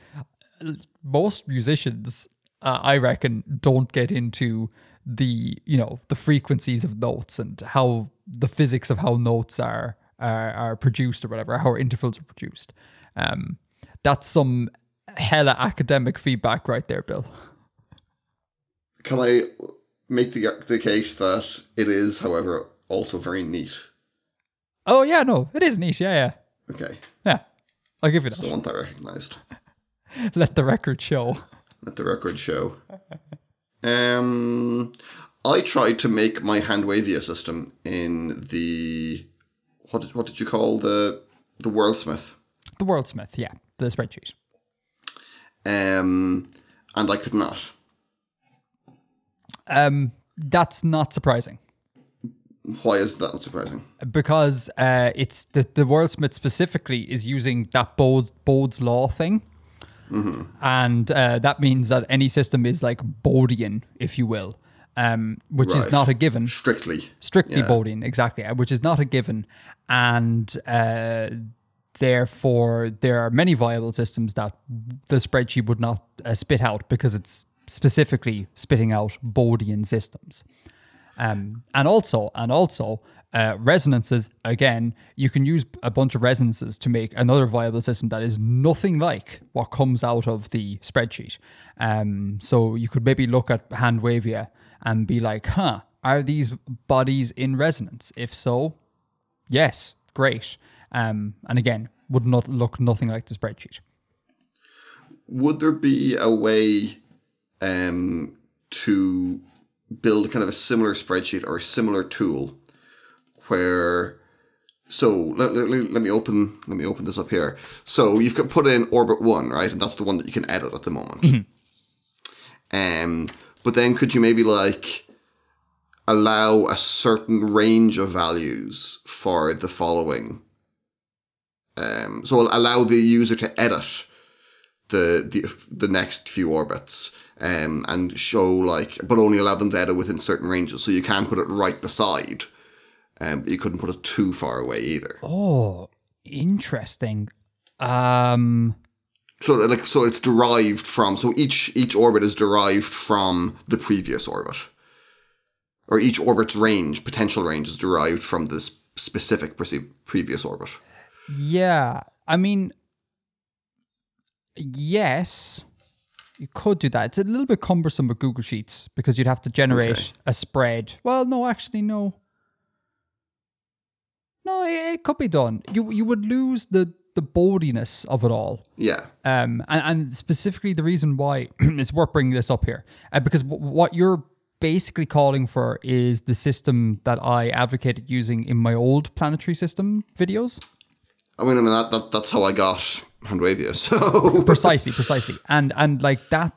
most musicians, I reckon, don't get into the frequencies of notes and how the physics of how notes are produced or whatever, how intervals are produced. That's some hella academic feedback right there, Bill. Can I make the case that it is, however, also very neat? Oh yeah, no, it is neat. Yeah. Okay. Yeah, I'll give you that. It's the one that I recognised. Let the record show. I tried to make my Handwavia system in the what did you call the Worldsmith? The Worldsmith, yeah, the spreadsheet. And I could not. That's not surprising. Why is that not surprising? Because it's the Worldsmith specifically is using that Bode's law thing. Mm-hmm. And that means that any system is like Bodean, if you will, which is not a given. Strictly yeah. Bodean, exactly, which is not a given. And therefore, there are many viable systems that the spreadsheet would not spit out because it's specifically spitting out Bodean systems. And also, resonances, again, you can use a bunch of resonances to make another viable system that is nothing like what comes out of the spreadsheet. So you could maybe look at Handwavia and be like, are these bodies in resonance? If so, yes, great. And again, would not look nothing like the spreadsheet. Would there be a way to build kind of a similar spreadsheet or a similar tool where, so let me open this up here. So you've got put in orbit 1, right? And that's the one that you can edit at the moment. Mm-hmm. But then could you maybe like allow a certain range of values for the following? So allow the user to edit the next few orbits. And show but only allow them to edit within certain ranges. So you can put it right beside, but you couldn't put it too far away either. Oh, interesting. So it's derived from. So each orbit is derived from the previous orbit, or each orbit's range, potential range, is derived from this specific previous orbit. Yeah, I mean, yes. You could do that. It's a little bit cumbersome with Google Sheets because you'd have to generate a spread. Well, no, actually, no. No, it could be done. You would lose the boldiness of it all. Yeah. And specifically the reason why it's worth bringing this up here, because what you're basically calling for is the system that I advocated using in my old planetary system videos. I mean that's how I got Handwavia. So precisely, and like that,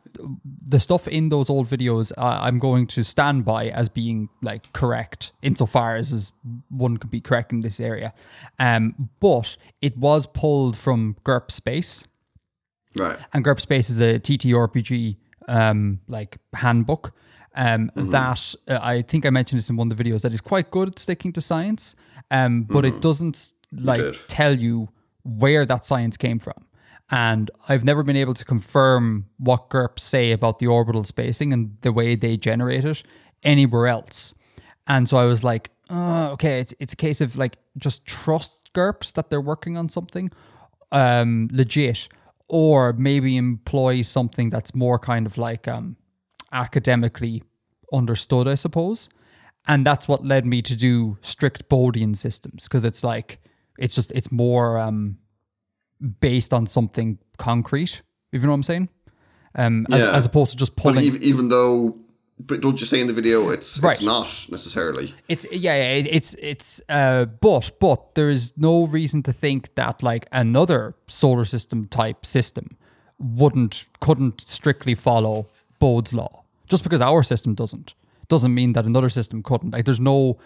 the stuff in those old videos, I'm going to stand by as being like correct insofar as one could be correct in this area. But it was pulled from GURPSpace, right? And GURPSpace is a TTRPG like handbook that I think I mentioned this in one of the videos, that is quite good at sticking to science, but it doesn't tell you where that science came from. And I've never been able to confirm what GURPS say about the orbital spacing and the way they generate it anywhere else. And so I was like, it's a case of like, just trust GURPS that they're working on something legit, or maybe employ something that's more kind of like academically understood, I suppose. And that's what led me to do strict Bodean systems, because it's like, it's more based on something concrete, if you know what I'm saying, as opposed to just pulling. But even though But don't you say in the video it's not necessarily. But there is no reason to think that like another solar system type system couldn't strictly follow Bode's law. Just because our system doesn't mean that another system couldn't. Like there's no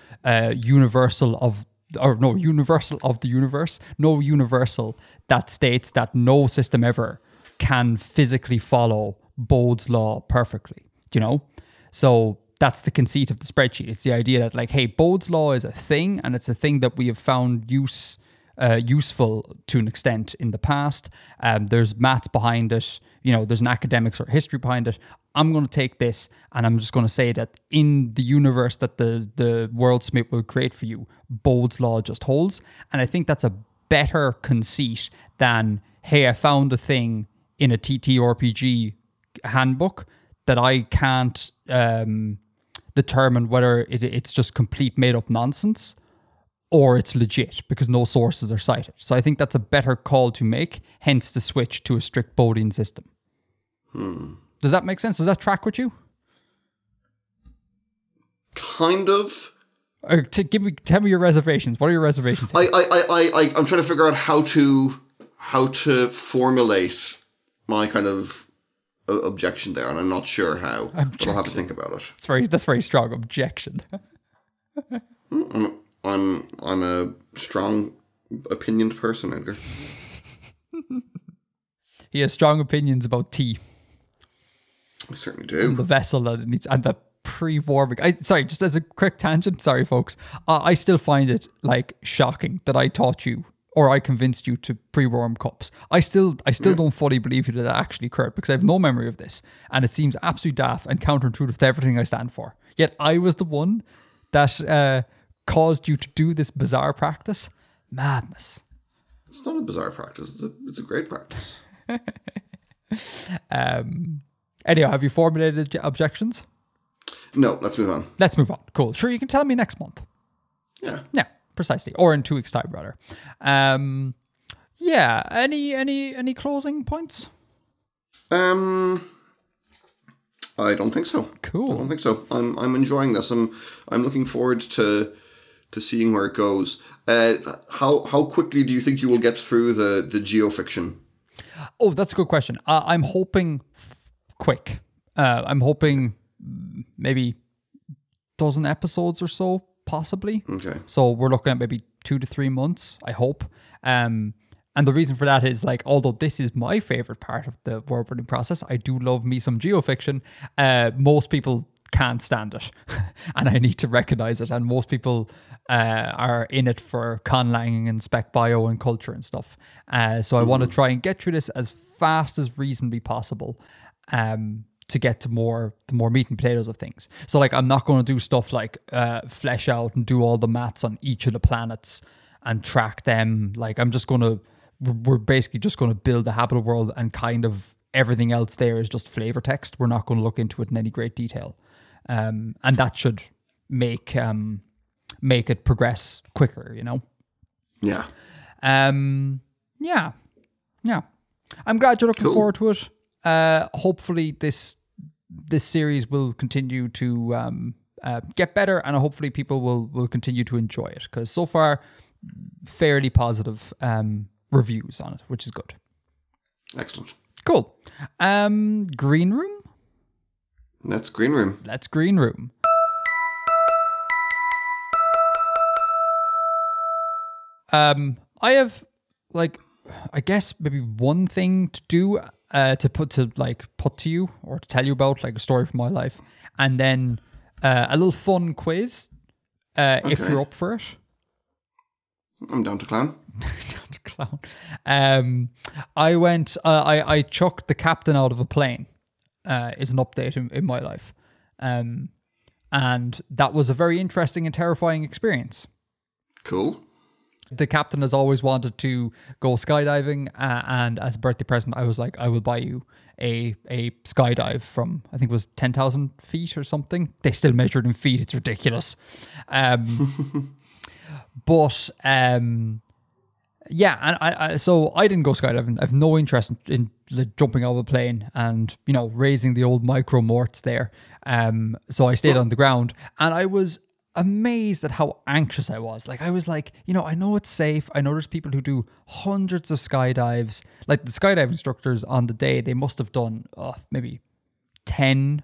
universal of the universe, no universal that states that no system ever can physically follow Bode's law perfectly, you know? So that's the conceit of the spreadsheet. It's the idea that like, hey, Bode's law is a thing and it's a thing that we have found useful to an extent in the past. There's maths behind it. You know, there's an academics or history behind it. I'm going to take this and I'm just going to say that in the universe that the worldsmith will create for you, Bode's law just holds. And I think that's a better conceit than, hey, I found a thing in a TTRPG handbook that I can't determine whether it's just complete made-up nonsense or it's legit because no sources are cited. So I think that's a better call to make, hence the switch to a strict Bodean system. Does that make sense? Does that track with you? Kind of. Tell me your reservations. What are your reservations? I'm trying to figure out how to formulate my kind of objection there, and I'm not sure how. But I'll have to think about it. That's very strong objection. I'm a strong opinioned person, Edgar. He has strong opinions about tea. I certainly do. And the vessel that it needs, and the pre-warming. Just as a quick tangent. Sorry, folks. I still find it like shocking that I taught you or I convinced you to pre-warm cups. I still don't fully believe you that it actually occurred because I have no memory of this, and it seems absolutely daft and counterintuitive to everything I stand for. Yet I was the one that caused you to do this bizarre practice. Madness. It's not a bizarre practice. It's a great practice. Anyhow, have you formulated objections? No, let's move on. Cool. Sure, you can tell me next month. Yeah. Yeah, precisely. Or in 2 weeks' time, rather. Yeah. Any closing points? I don't think so. Cool. I don't think so. I'm enjoying this. I'm looking forward to seeing where it goes. How quickly do you think you will get through the geofiction? Oh, that's a good question. I'm hoping quick. I'm hoping maybe dozen episodes or so, possibly. Okay. So we're looking at maybe 2 to 3 months, I hope. And the reason for that is like, although this is my favorite part of the world building process, I do love me some geofiction. Most people can't stand it and I need to recognize it. And most people are in it for conlanging and spec bio and culture and stuff. So I want to try and get through this as fast as reasonably possible. To get to the more meat and potatoes of things. So like, I'm not going to do stuff like flesh out and do all the maths on each of the planets and track them. Like, we're basically just going to build the habitable world, and kind of everything else there is just flavor text. We're not going to look into it in any great detail. And that should make it progress quicker, you know? Yeah. Yeah. I'm glad you're looking forward to it. Hopefully this series will continue to get better, and hopefully people will continue to enjoy it, because so far fairly positive reviews on it, which is good. Excellent. Cool. Green Room? That's Green Room. I have I guess maybe one thing to do to tell you about, like, a story from my life, and then a little fun quiz, if you're up for it. I'm down to clown. I chucked the captain out of a plane, is an update in my life. And that was a very interesting and terrifying experience. Cool. The captain has always wanted to go skydiving, and as a birthday present, I was like, I will buy you a skydive from, I think it was 10,000 feet or something. They still measure it in feet. It's ridiculous. But Yeah, and I didn't go skydiving. I have no interest in jumping out of a plane and, you know, raising the old Micromorts there. So I stayed on the ground, and I was amazed at how anxious I was. Like, I was like, you know, I know it's safe. I know there's people who do hundreds of skydives. Like, the skydive instructors on the day, they must have done maybe 10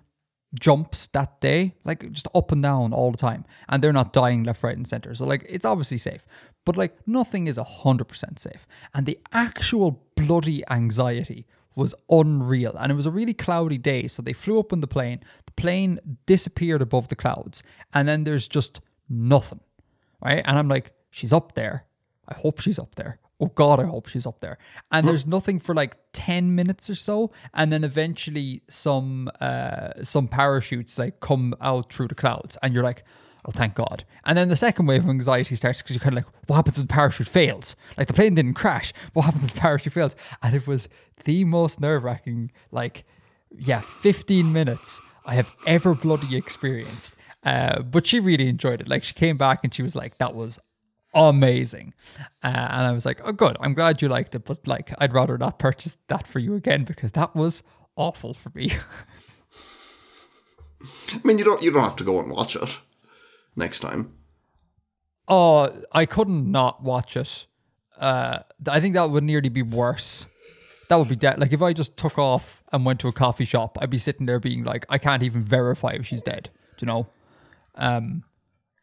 jumps that day, like just up and down all the time, and they're not dying left, right and center. So like, it's obviously safe, but like, nothing is 100% safe, and the actual bloody anxiety was unreal. And it was a really cloudy day, so they flew up on the plane disappeared above the clouds, and then there's just nothing, right? And I'm like, she's up there, I hope she's up there, oh God, I hope she's up there. And there's nothing for like 10 minutes or so. And then eventually some parachutes like come out through the clouds, and you're like, oh, thank God. And then the second wave of anxiety starts, because you're kind of like, what happens if the parachute fails? Like, the plane didn't crash. What happens if the parachute fails? And it was the most nerve-wracking, 15 minutes I have ever bloody experienced. But she really enjoyed it. Like, she came back and she was like, that was amazing. And I was like, oh good, I'm glad you liked it, but like, I'd rather not purchase that for you again, because that was awful for me. I mean, you don't have to go and watch it next time. I couldn't not watch it. I think that would nearly be worse. That would be dead. Like, if I just took off and went to a coffee shop, I'd be sitting there being like, I can't even verify if she's dead, do you know?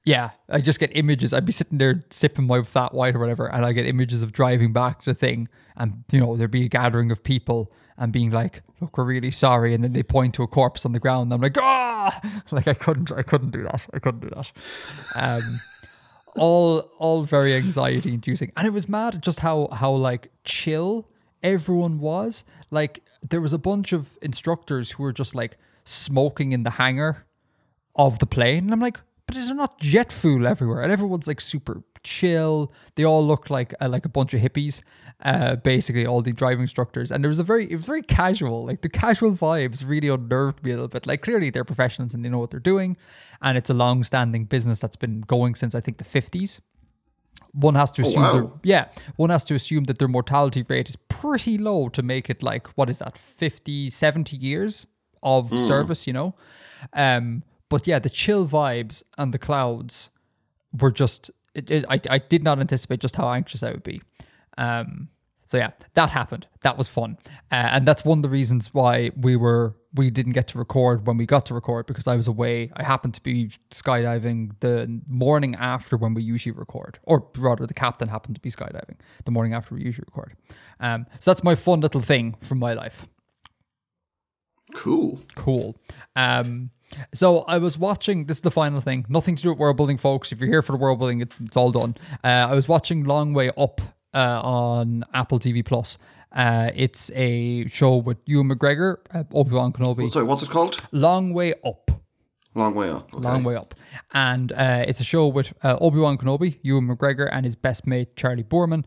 Yeah, I just get images. I'd be sitting there sipping my flat white or whatever, and I get images of driving back to the thing, and, you know, there'd be a gathering of people and being like, look, we're really sorry. And then they point to a corpse on the ground, and I'm like, ah! Like, I couldn't do that. All very anxiety inducing. And it was mad just how like chill everyone was. Like, there was a bunch of instructors who were just like smoking in the hangar of the plane. And I'm like, but is there not jet fuel everywhere? And everyone's like super chill. They all look like a bunch of hippies, basically, all the driving instructors. And it was very casual. Like, the casual vibes really unnerved me a little bit. Like, clearly they're professionals and they know what they're doing, and it's a long-standing business that's been going since I think the 50s. One has to assume, that their mortality rate is pretty low to make it like, what is that, 50, 70 years of service, you know? But yeah, the chill vibes and the clouds were just... I did not anticipate just how anxious I would be. So yeah, that happened. That was fun. And that's one of the reasons why we didn't get to record when we got to record, because I was away. I happened to be skydiving the morning after when we usually record. Or rather, the captain happened to be skydiving the morning after we usually record. So that's my fun little thing from my life. Cool. So I was watching, this is the final thing, nothing to do with world building, folks. If you're here for the world building, it's all done. I was watching Long Way Up on Apple TV Plus. It's a show with Ewan McGregor, Obi-Wan Kenobi. Oh, sorry, what's it called? Long Way Up. Okay. Long Way Up. And it's a show with Obi-Wan Kenobi, Ewan McGregor, and his best mate, Charlie Boorman.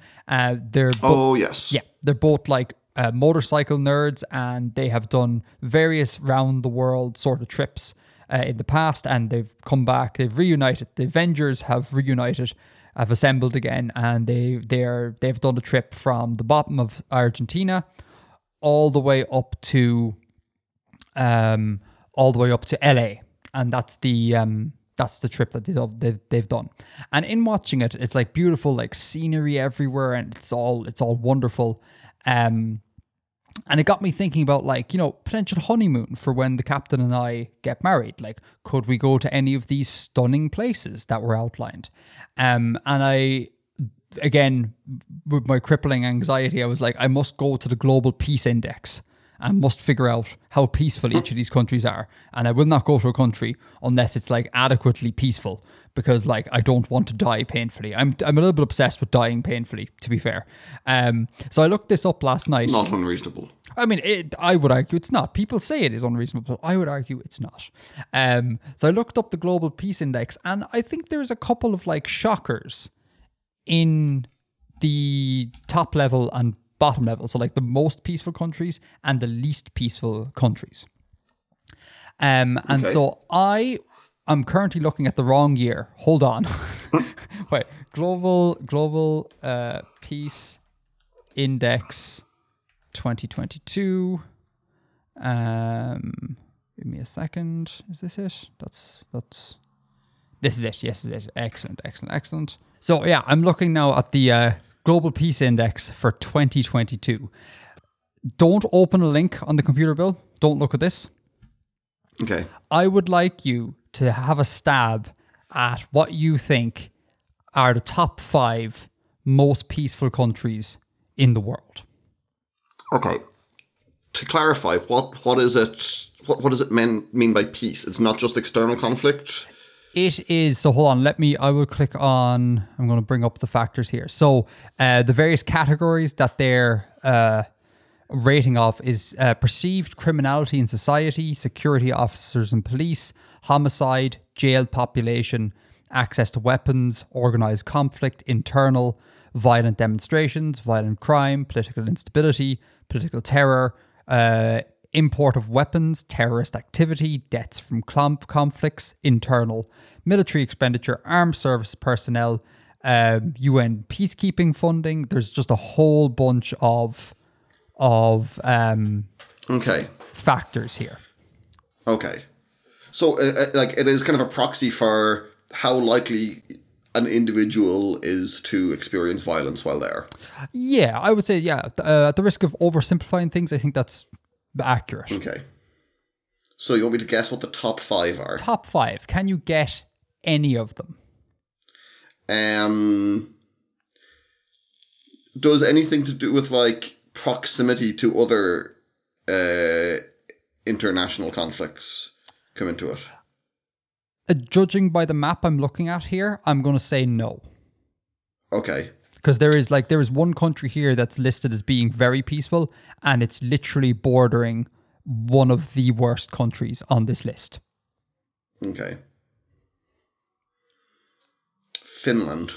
Yes. Yeah, they're both like motorcycle nerds, and they have done various round the world sort of trips in the past, and they've come back, they've reunited. The Avengers have reunited, have assembled again, and they've done a trip from the bottom of Argentina all the way up to LA, and that's the trip that they've done. And in watching it, it's like beautiful, like scenery everywhere, and it's all wonderful. And it got me thinking about, like, you know, potential honeymoon for when the captain and I get married. Like, could we go to any of these stunning places that were outlined? And I, again, with my crippling anxiety, I was like, I must go to the Global Peace Index and must figure out how peaceful each of these countries are. And I will not go to a country unless it's like adequately peaceful, because like, I don't want to die painfully. I'm a little bit obsessed with dying painfully, to be fair. So I looked this up last night. Not unreasonable. I mean, I would argue it's not. People say it is unreasonable, but I would argue it's not. So I looked up the Global Peace Index, and I think there's a couple of like shockers in the top level and bottom level. So like the most peaceful countries and the least peaceful countries. So I... I'm currently looking at the wrong year. Hold on. Wait, Global Peace Index 2022. Give me a second. Is this it? That's this is it. Yes, is it. Excellent. So yeah, I'm looking now at the Global Peace Index for 2022. Don't open a link on the computer, Bill. Don't look at this. Okay. I would like you to have a stab at what you think are the top 5 most peaceful countries in the world. Okay. To clarify, what is it? What does it mean by peace? It's not just external conflict. It is. So hold on. I will click on. I'm going to bring up the factors here. So the various categories that they're rating of is perceived criminality in society, security officers and police, homicide, jailed population, access to weapons, organized conflict, internal, violent demonstrations, violent crime, political instability, political terror, import of weapons, terrorist activity, deaths from conflicts, internal military expenditure, armed service personnel, UN peacekeeping funding. There's just a whole bunch of factors here. Okay. So like it is kind of a proxy for how likely an individual is to experience violence while there. Yeah, I would say, yeah. At the risk of oversimplifying things, I think that's accurate. Okay. So you want me to guess what the top 5 are? Top 5. Can you get any of them? Does anything to do with like proximity to other international conflicts come into it? Judging by the map I'm looking at here, I'm going to say no. Okay. Because there is one country here that's listed as being very peaceful, and it's literally bordering one of the worst countries on this list. Okay. Finland,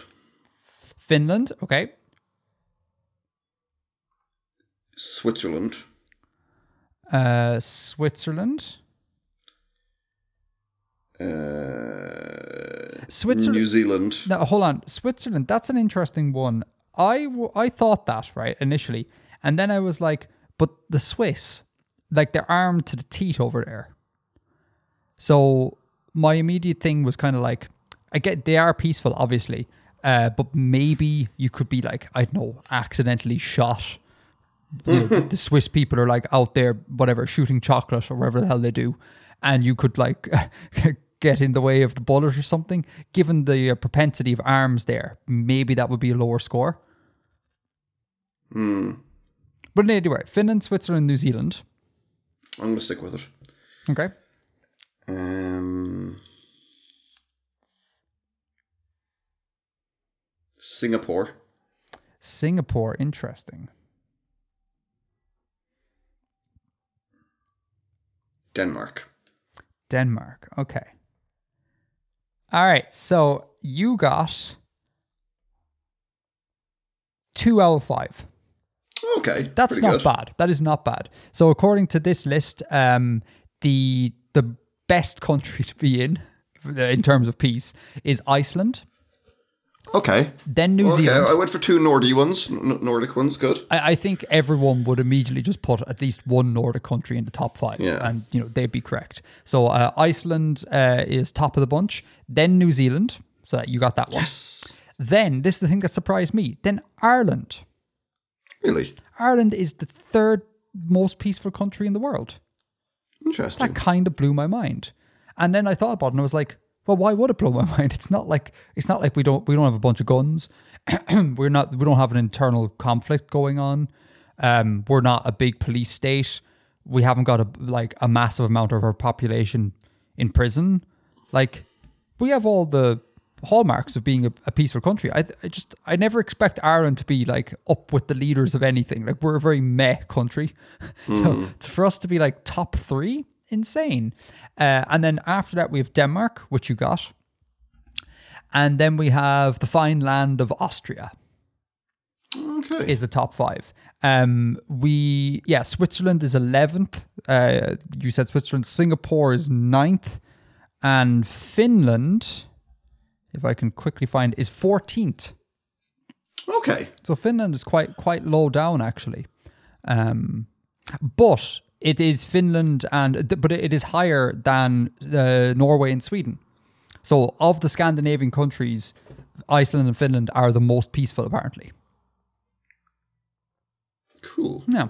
okay. Switzerland. Switzerland, New Zealand. No, hold on. Switzerland, that's an interesting one. I thought that, right, initially. And then I was like, but the Swiss, like they're armed to the teeth over there. So my immediate thing was kind of like, I get they are peaceful, obviously. But maybe you could be like, I don't know, accidentally shot. The Swiss people are like out there, whatever, shooting chocolate or whatever the hell they do. And you could like get in the way of the bullet or something. Given the propensity of arms there, maybe that would be a lower score. Hmm. But anyway, Finland, Switzerland, New Zealand. I'm going to stick with it. Okay. Singapore. Singapore, interesting. Denmark. Okay. All right. So you got 2 out of 5. Okay. That's not bad. That is not bad. So according to this list, the best country to be in terms of peace is Iceland. Okay. Then New Zealand. Okay, I went for 2 Nordic ones, good. I think everyone would immediately just put at least one Nordic country in the top 5, yeah. And you know they'd be correct. So Iceland is top of the bunch, then New Zealand, so you got that one. Yes. Then, this is the thing that surprised me, then Ireland. Really? Ireland is the 3rd most peaceful country in the world. Interesting. That kind of blew my mind. And then I thought about it and I was like, well, why would it blow my mind? It's not like we don't have a bunch of guns. we don't have an internal conflict going on. We're not a big police state. We haven't got a massive amount of our population in prison. Like we have all the hallmarks of being a peaceful country. I never expect Ireland to be like up with the leaders of anything. Like we're a very meh country. Mm. So for us to be like top 3. Insane. And then after that we have Denmark, which you got, and then we have the fine land of Austria. Okay. Is the top 5. Switzerland is 11th. You said Switzerland. Singapore is 9th, and Finland if I can quickly find, is 14th. Okay. So Finland is quite low down, actually. But it is Finland, but it is higher than Norway and Sweden. So of the Scandinavian countries, Iceland and Finland are the most peaceful, apparently. Cool. Yeah.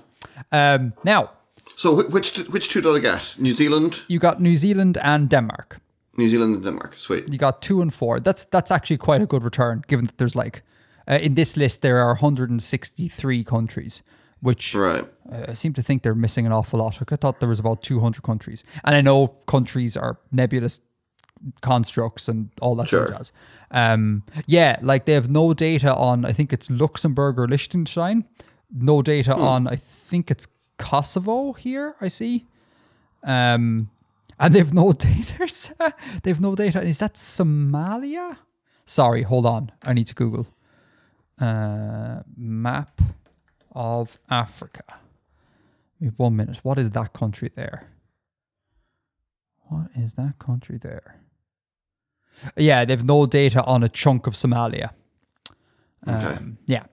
Now. So which two did I get? New Zealand? You got New Zealand and Denmark. New Zealand and Denmark. Sweet. You got 2 and 4. That's actually quite a good return, given that there's like... in this list, there are 163 countries, which I seem to think they're missing an awful lot. Like I thought there was about 200 countries. And I know countries are nebulous constructs and all that sort of jazz. Yeah, like they have no data on, I think it's Luxembourg or Liechtenstein. No data on, I think it's Kosovo here, I see. And they've no data. They've no data. Is that Somalia? Sorry, hold on. I need to Google. Map of Africa. We have 1 minute. What is that country there? Yeah, they've no data on a chunk of Somalia. Okay. Yeah.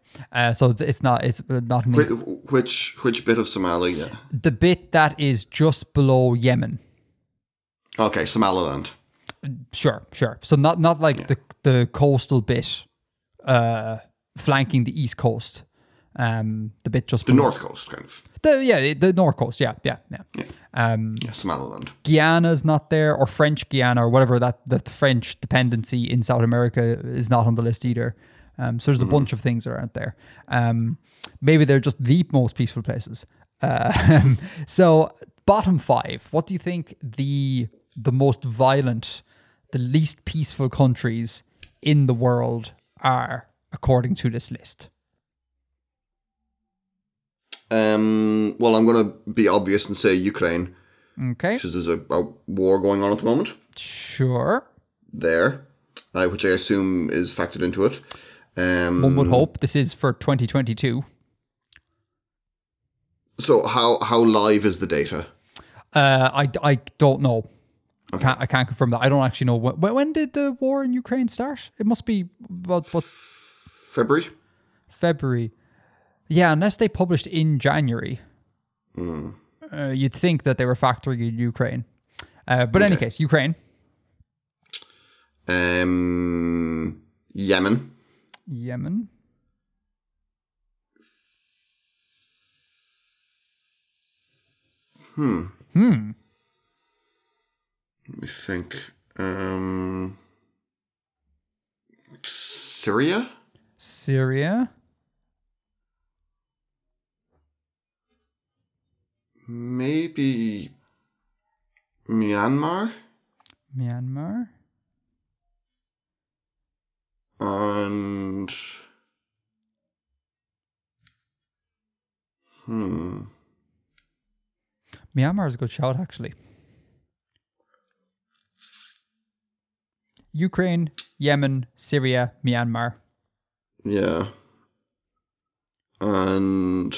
So it's not an which bit of Somalia? The bit that is just below Yemen. Okay, Somaliland. Sure. So not like the coastal bit. Flanking the east coast, the bit just below. The north coast, kind of. The north coast. Yeah. Somaliland. Guyana's not there, or French Guiana, or whatever that French dependency in South America is not on the list either. So there's a bunch of things around there. Maybe they're just the most peaceful places. So bottom five. What do you think the most violent, the least peaceful countries in the world are? According to this list, well, I'm going to be obvious and say Ukraine. Okay, because there's a war going on at the moment. Sure, there, which I assume is factored into it. One would hope this is for 2022. So how live is the data? I don't know. Okay. I can't confirm that. I don't actually know when did the war in Ukraine start. It must be about February. Yeah, unless they published in January. You'd think that they were factoring in Ukraine. But in any case, Ukraine. Yemen. Let me think. Syria. Maybe Myanmar. And Myanmar is a good shout, actually. Ukraine, Yemen, Syria, Myanmar. Yeah. And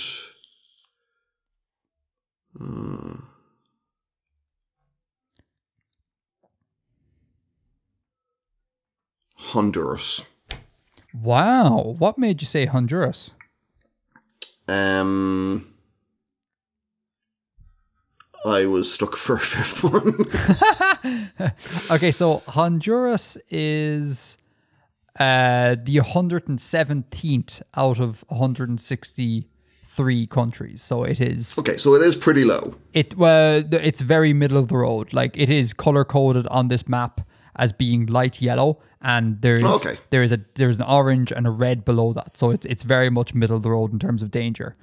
Honduras. Wow. What made you say Honduras? I was stuck for a fifth one. Okay, so Honduras is... the 117th out of 163 countries, so it is. Okay, so it is pretty low. It's very middle of the road. Like it is color coded on this map as being light yellow, and there is an orange and a red below that. So it's very much middle of the road in terms of danger,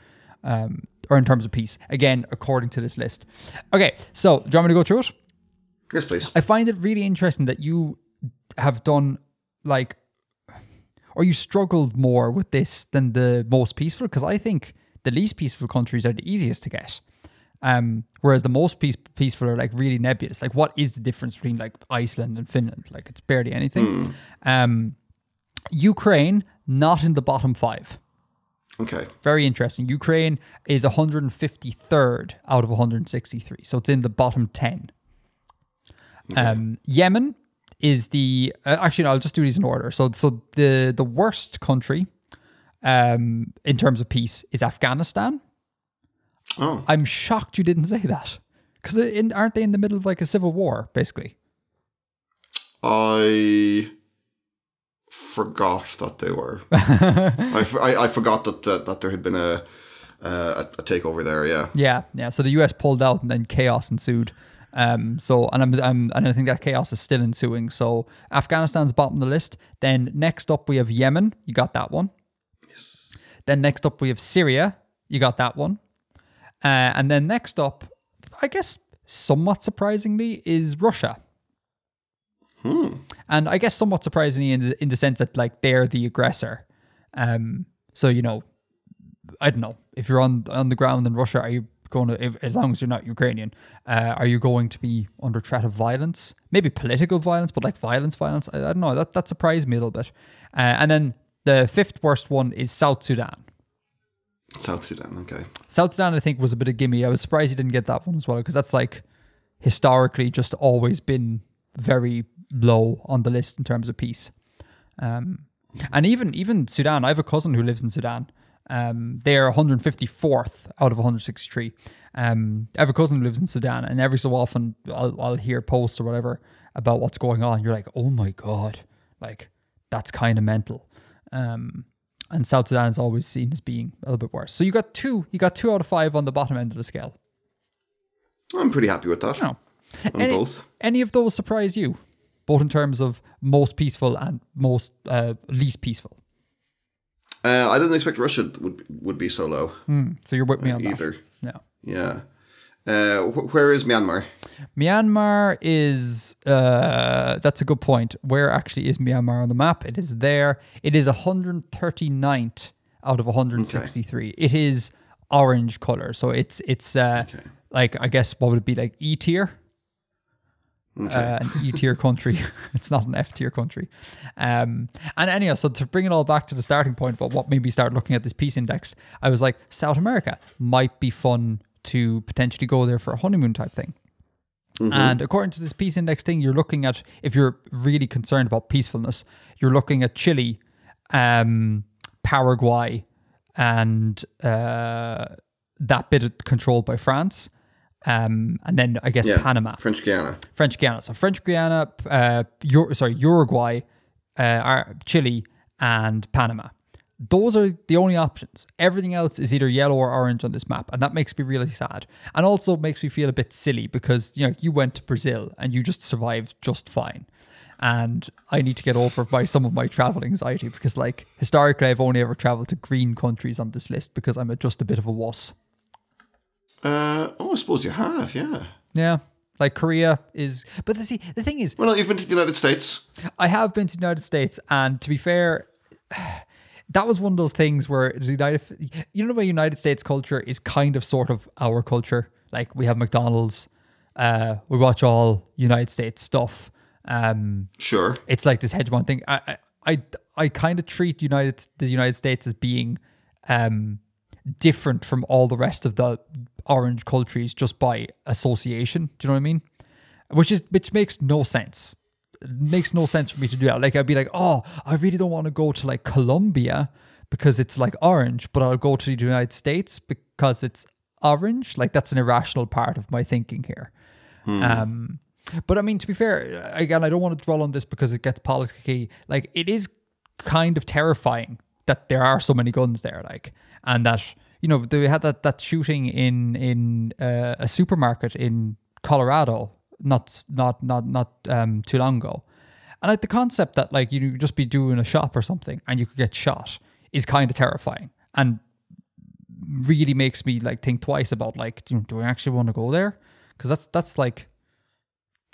or in terms of peace. Again, according to this list. Okay, so do you want me to go through it? Yes, please. I find it really interesting that you have done like. Or you struggled more with this than the most peaceful? Because I think the least peaceful countries are the easiest to get. Whereas the most peaceful are like really nebulous. Like what is the difference between like Iceland and Finland? Like it's barely anything. Ukraine, not in the bottom five. Okay. Very interesting. Ukraine is 153rd out of 163. So it's in the bottom 10. Okay. Yemen is the... actually, no, I'll just do these in order. So the worst country in terms of peace is Afghanistan. Oh. I'm shocked you didn't say that. Because aren't they in the middle of like a civil war, basically? I forgot that they were. I forgot that there had been a takeover there. Yeah. So the US pulled out, and then chaos ensued. And I think that chaos is still ensuing. So Afghanistan's bottom of the list. Then next up we have Yemen. You got that one. Yes. Then next up we have Syria. You got that one. And then next up, I guess somewhat surprisingly, is Russia. And I guess somewhat surprisingly in the sense that like they're the aggressor. So, you know, I don't know, if you're on the ground in Russia, are you going to, as long as you're not Ukrainian, are you going to be under threat of violence? Maybe political violence, but like violence. I don't know. That surprised me a little bit. And then the fifth worst one is South Sudan. Okay. South Sudan, I think, was a bit of gimme. I was surprised you didn't get that one as well, because that's like historically just always been very low on the list in terms of peace. And even Sudan, I have a cousin who lives in Sudan. They are 154th out of 163. I have a cousin who lives in Sudan, and every so often I'll hear posts or whatever about what's going on. You're like, oh my God, like that's kind of mental. And South Sudan is always seen as being a little bit worse. So you got two out of five on the bottom end of the scale. I'm pretty happy with that. No. Any of those surprise you, both in terms of most peaceful and most least peaceful? I didn't expect Russia would be so low. So you're with me on either. That. Yeah. Where is Myanmar? Myanmar is... that's a good point. Where actually is Myanmar on the map? It is there. It is 139th out of 163. Okay. It is orange color. So it's okay. Like, I guess, what would it be? Like E tier? Okay. An E tier country. It's not an F tier country. And anyhow, so to bring it all back to the starting point about what made me start looking at this peace index, I was like, South America might be fun to potentially go there for a honeymoon type thing. Mm-hmm. And according to this peace index thing, you're looking at, if you're really concerned about peacefulness, you're looking at Chile, Paraguay, and that bit controlled by France. And then I guess Panama. French Guiana. So French Guiana, Uruguay, Chile, and Panama. Those are the only options. Everything else is either yellow or orange on this map. And that makes me really sad. And also makes me feel a bit silly because, you know, you went to Brazil and you just survived just fine. And I need to get over some of my travel anxiety because, like, historically I've only ever traveled to green countries on this list because I'm just a bit of a wuss. I suppose you have, yeah. Yeah, like Korea is... But the thing is... Well, no, you've been to the United States. I have been to the United States, and to be fair, that was one of those things where you know, the United States culture is kind of sort of our culture. Like, we have McDonald's, we watch all United States stuff. Sure. It's like this hegemon thing. I kind of treat the United States as being... different from all the rest of the orange countries just by association. Do you know what I mean? Which makes no sense. It makes no sense for me to do that. Like, I'd be like, oh, I really don't want to go to like Colombia because it's like orange, but I'll go to the United States because it's orange. Like, that's an irrational part of my thinking here. But I mean, to be fair, again, I don't want to dwell on this because it gets politically. Like, it is kind of terrifying that there are so many guns there. Like, and that, you know, they had that shooting in a supermarket in Colorado not too long ago, and like the concept that like you just be doing a shop or something and you could get shot is kind of terrifying and really makes me like think twice about like, you know, do I actually want to go there? Because that's like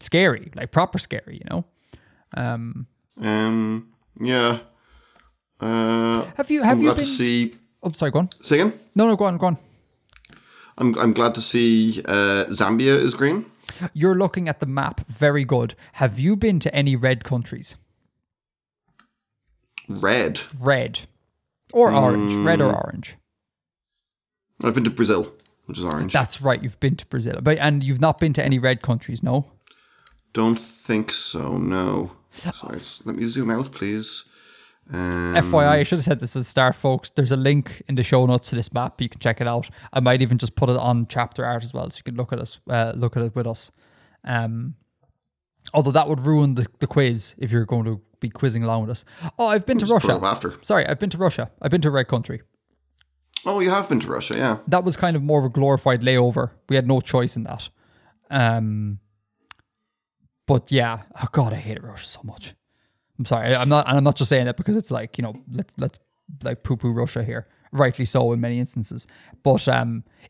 scary, like proper scary, you know. Yeah. Have you been to see? Oh, sorry, go on. Say again? No, go on. I'm glad to see Zambia is green. You're looking at the map. Very good. Have you been to any red countries? Red. Or orange. Red or orange. I've been to Brazil, which is orange. That's right. You've been to Brazil. But you've not been to any red countries, no? Don't think so, no. Sorry, let me zoom out, please. FYI, I should have said this at the start, folks. There's a link in the show notes to this map. You can check it out. I might even just put it on chapter art as well, so you can look at it with us. Although that would ruin the quiz if you're going to be quizzing along with us. Oh, I've been to Russia. I've been to Russia. I've been to Red Country. Oh, you have been to Russia, yeah. That was kind of more of a glorified layover. We had no choice in that. But yeah, oh God, I hated Russia so much. I'm sorry, I'm not just saying that because it's like, you know, let's like poo-poo Russia here. Rightly so in many instances. But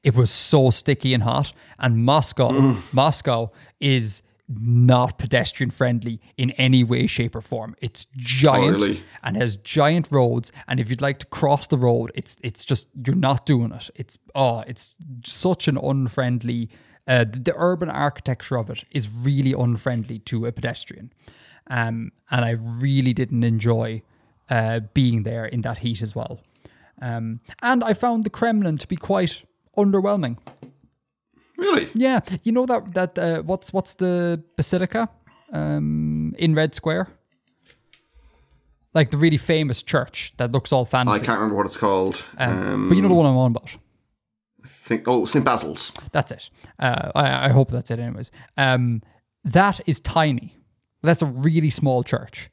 it was so sticky and hot. And Moscow is not pedestrian friendly in any way, shape or form. It's giant and has giant roads. And if you'd like to cross the road, it's just, you're not doing it. It's such an unfriendly, the urban architecture of it is really unfriendly to a pedestrian. And I really didn't enjoy being there in that heat as well. And I found the Kremlin to be quite underwhelming. Really? Yeah. You know that what's the basilica in Red Square? Like the really famous church that looks all fancy. I can't remember what it's called. But you know the one I'm on about. I think, St. Basil's. That's it. I hope that's it anyways. That is tiny. That's a really small church.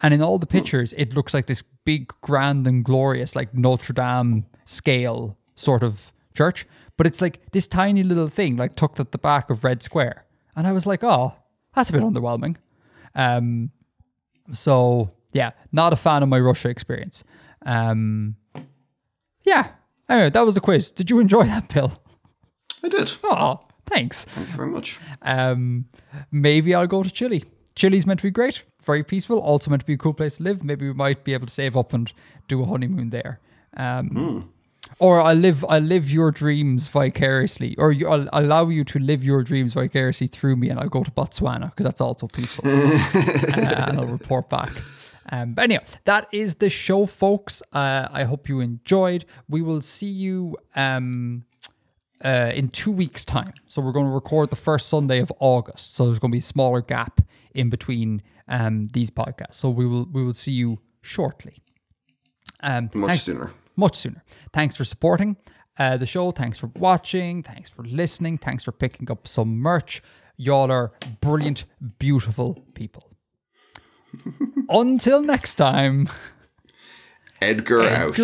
And in all the pictures, it looks like this big, grand and glorious, like Notre Dame scale sort of church. But it's like this tiny little thing, like tucked at the back of Red Square. And I was like, oh, that's a bit underwhelming. So, yeah, not a fan of my Russia experience. Yeah. Anyway, that was the quiz. Did you enjoy that, Bill? I did. Oh, thanks. Thank you very much. Maybe I'll go to Chile. Chile's meant to be great, very peaceful, also meant to be a cool place to live. Maybe we might be able to save up and do a honeymoon there. Or I'll live your dreams vicariously, or I'll allow you to live your dreams vicariously through me, and I'll go to Botswana because that's also peaceful. And I'll report back. But anyhow, that is the show, folks. I hope you enjoyed. We will see you in 2 weeks' time. So we're going to record the first Sunday of August. So there's going to be a smaller gap in between these podcasts. So we will see you shortly. Much sooner. Thanks for supporting the show. Thanks for watching. Thanks for listening. Thanks for picking up some merch. Y'all are brilliant, beautiful people. Until next time. Edgar out.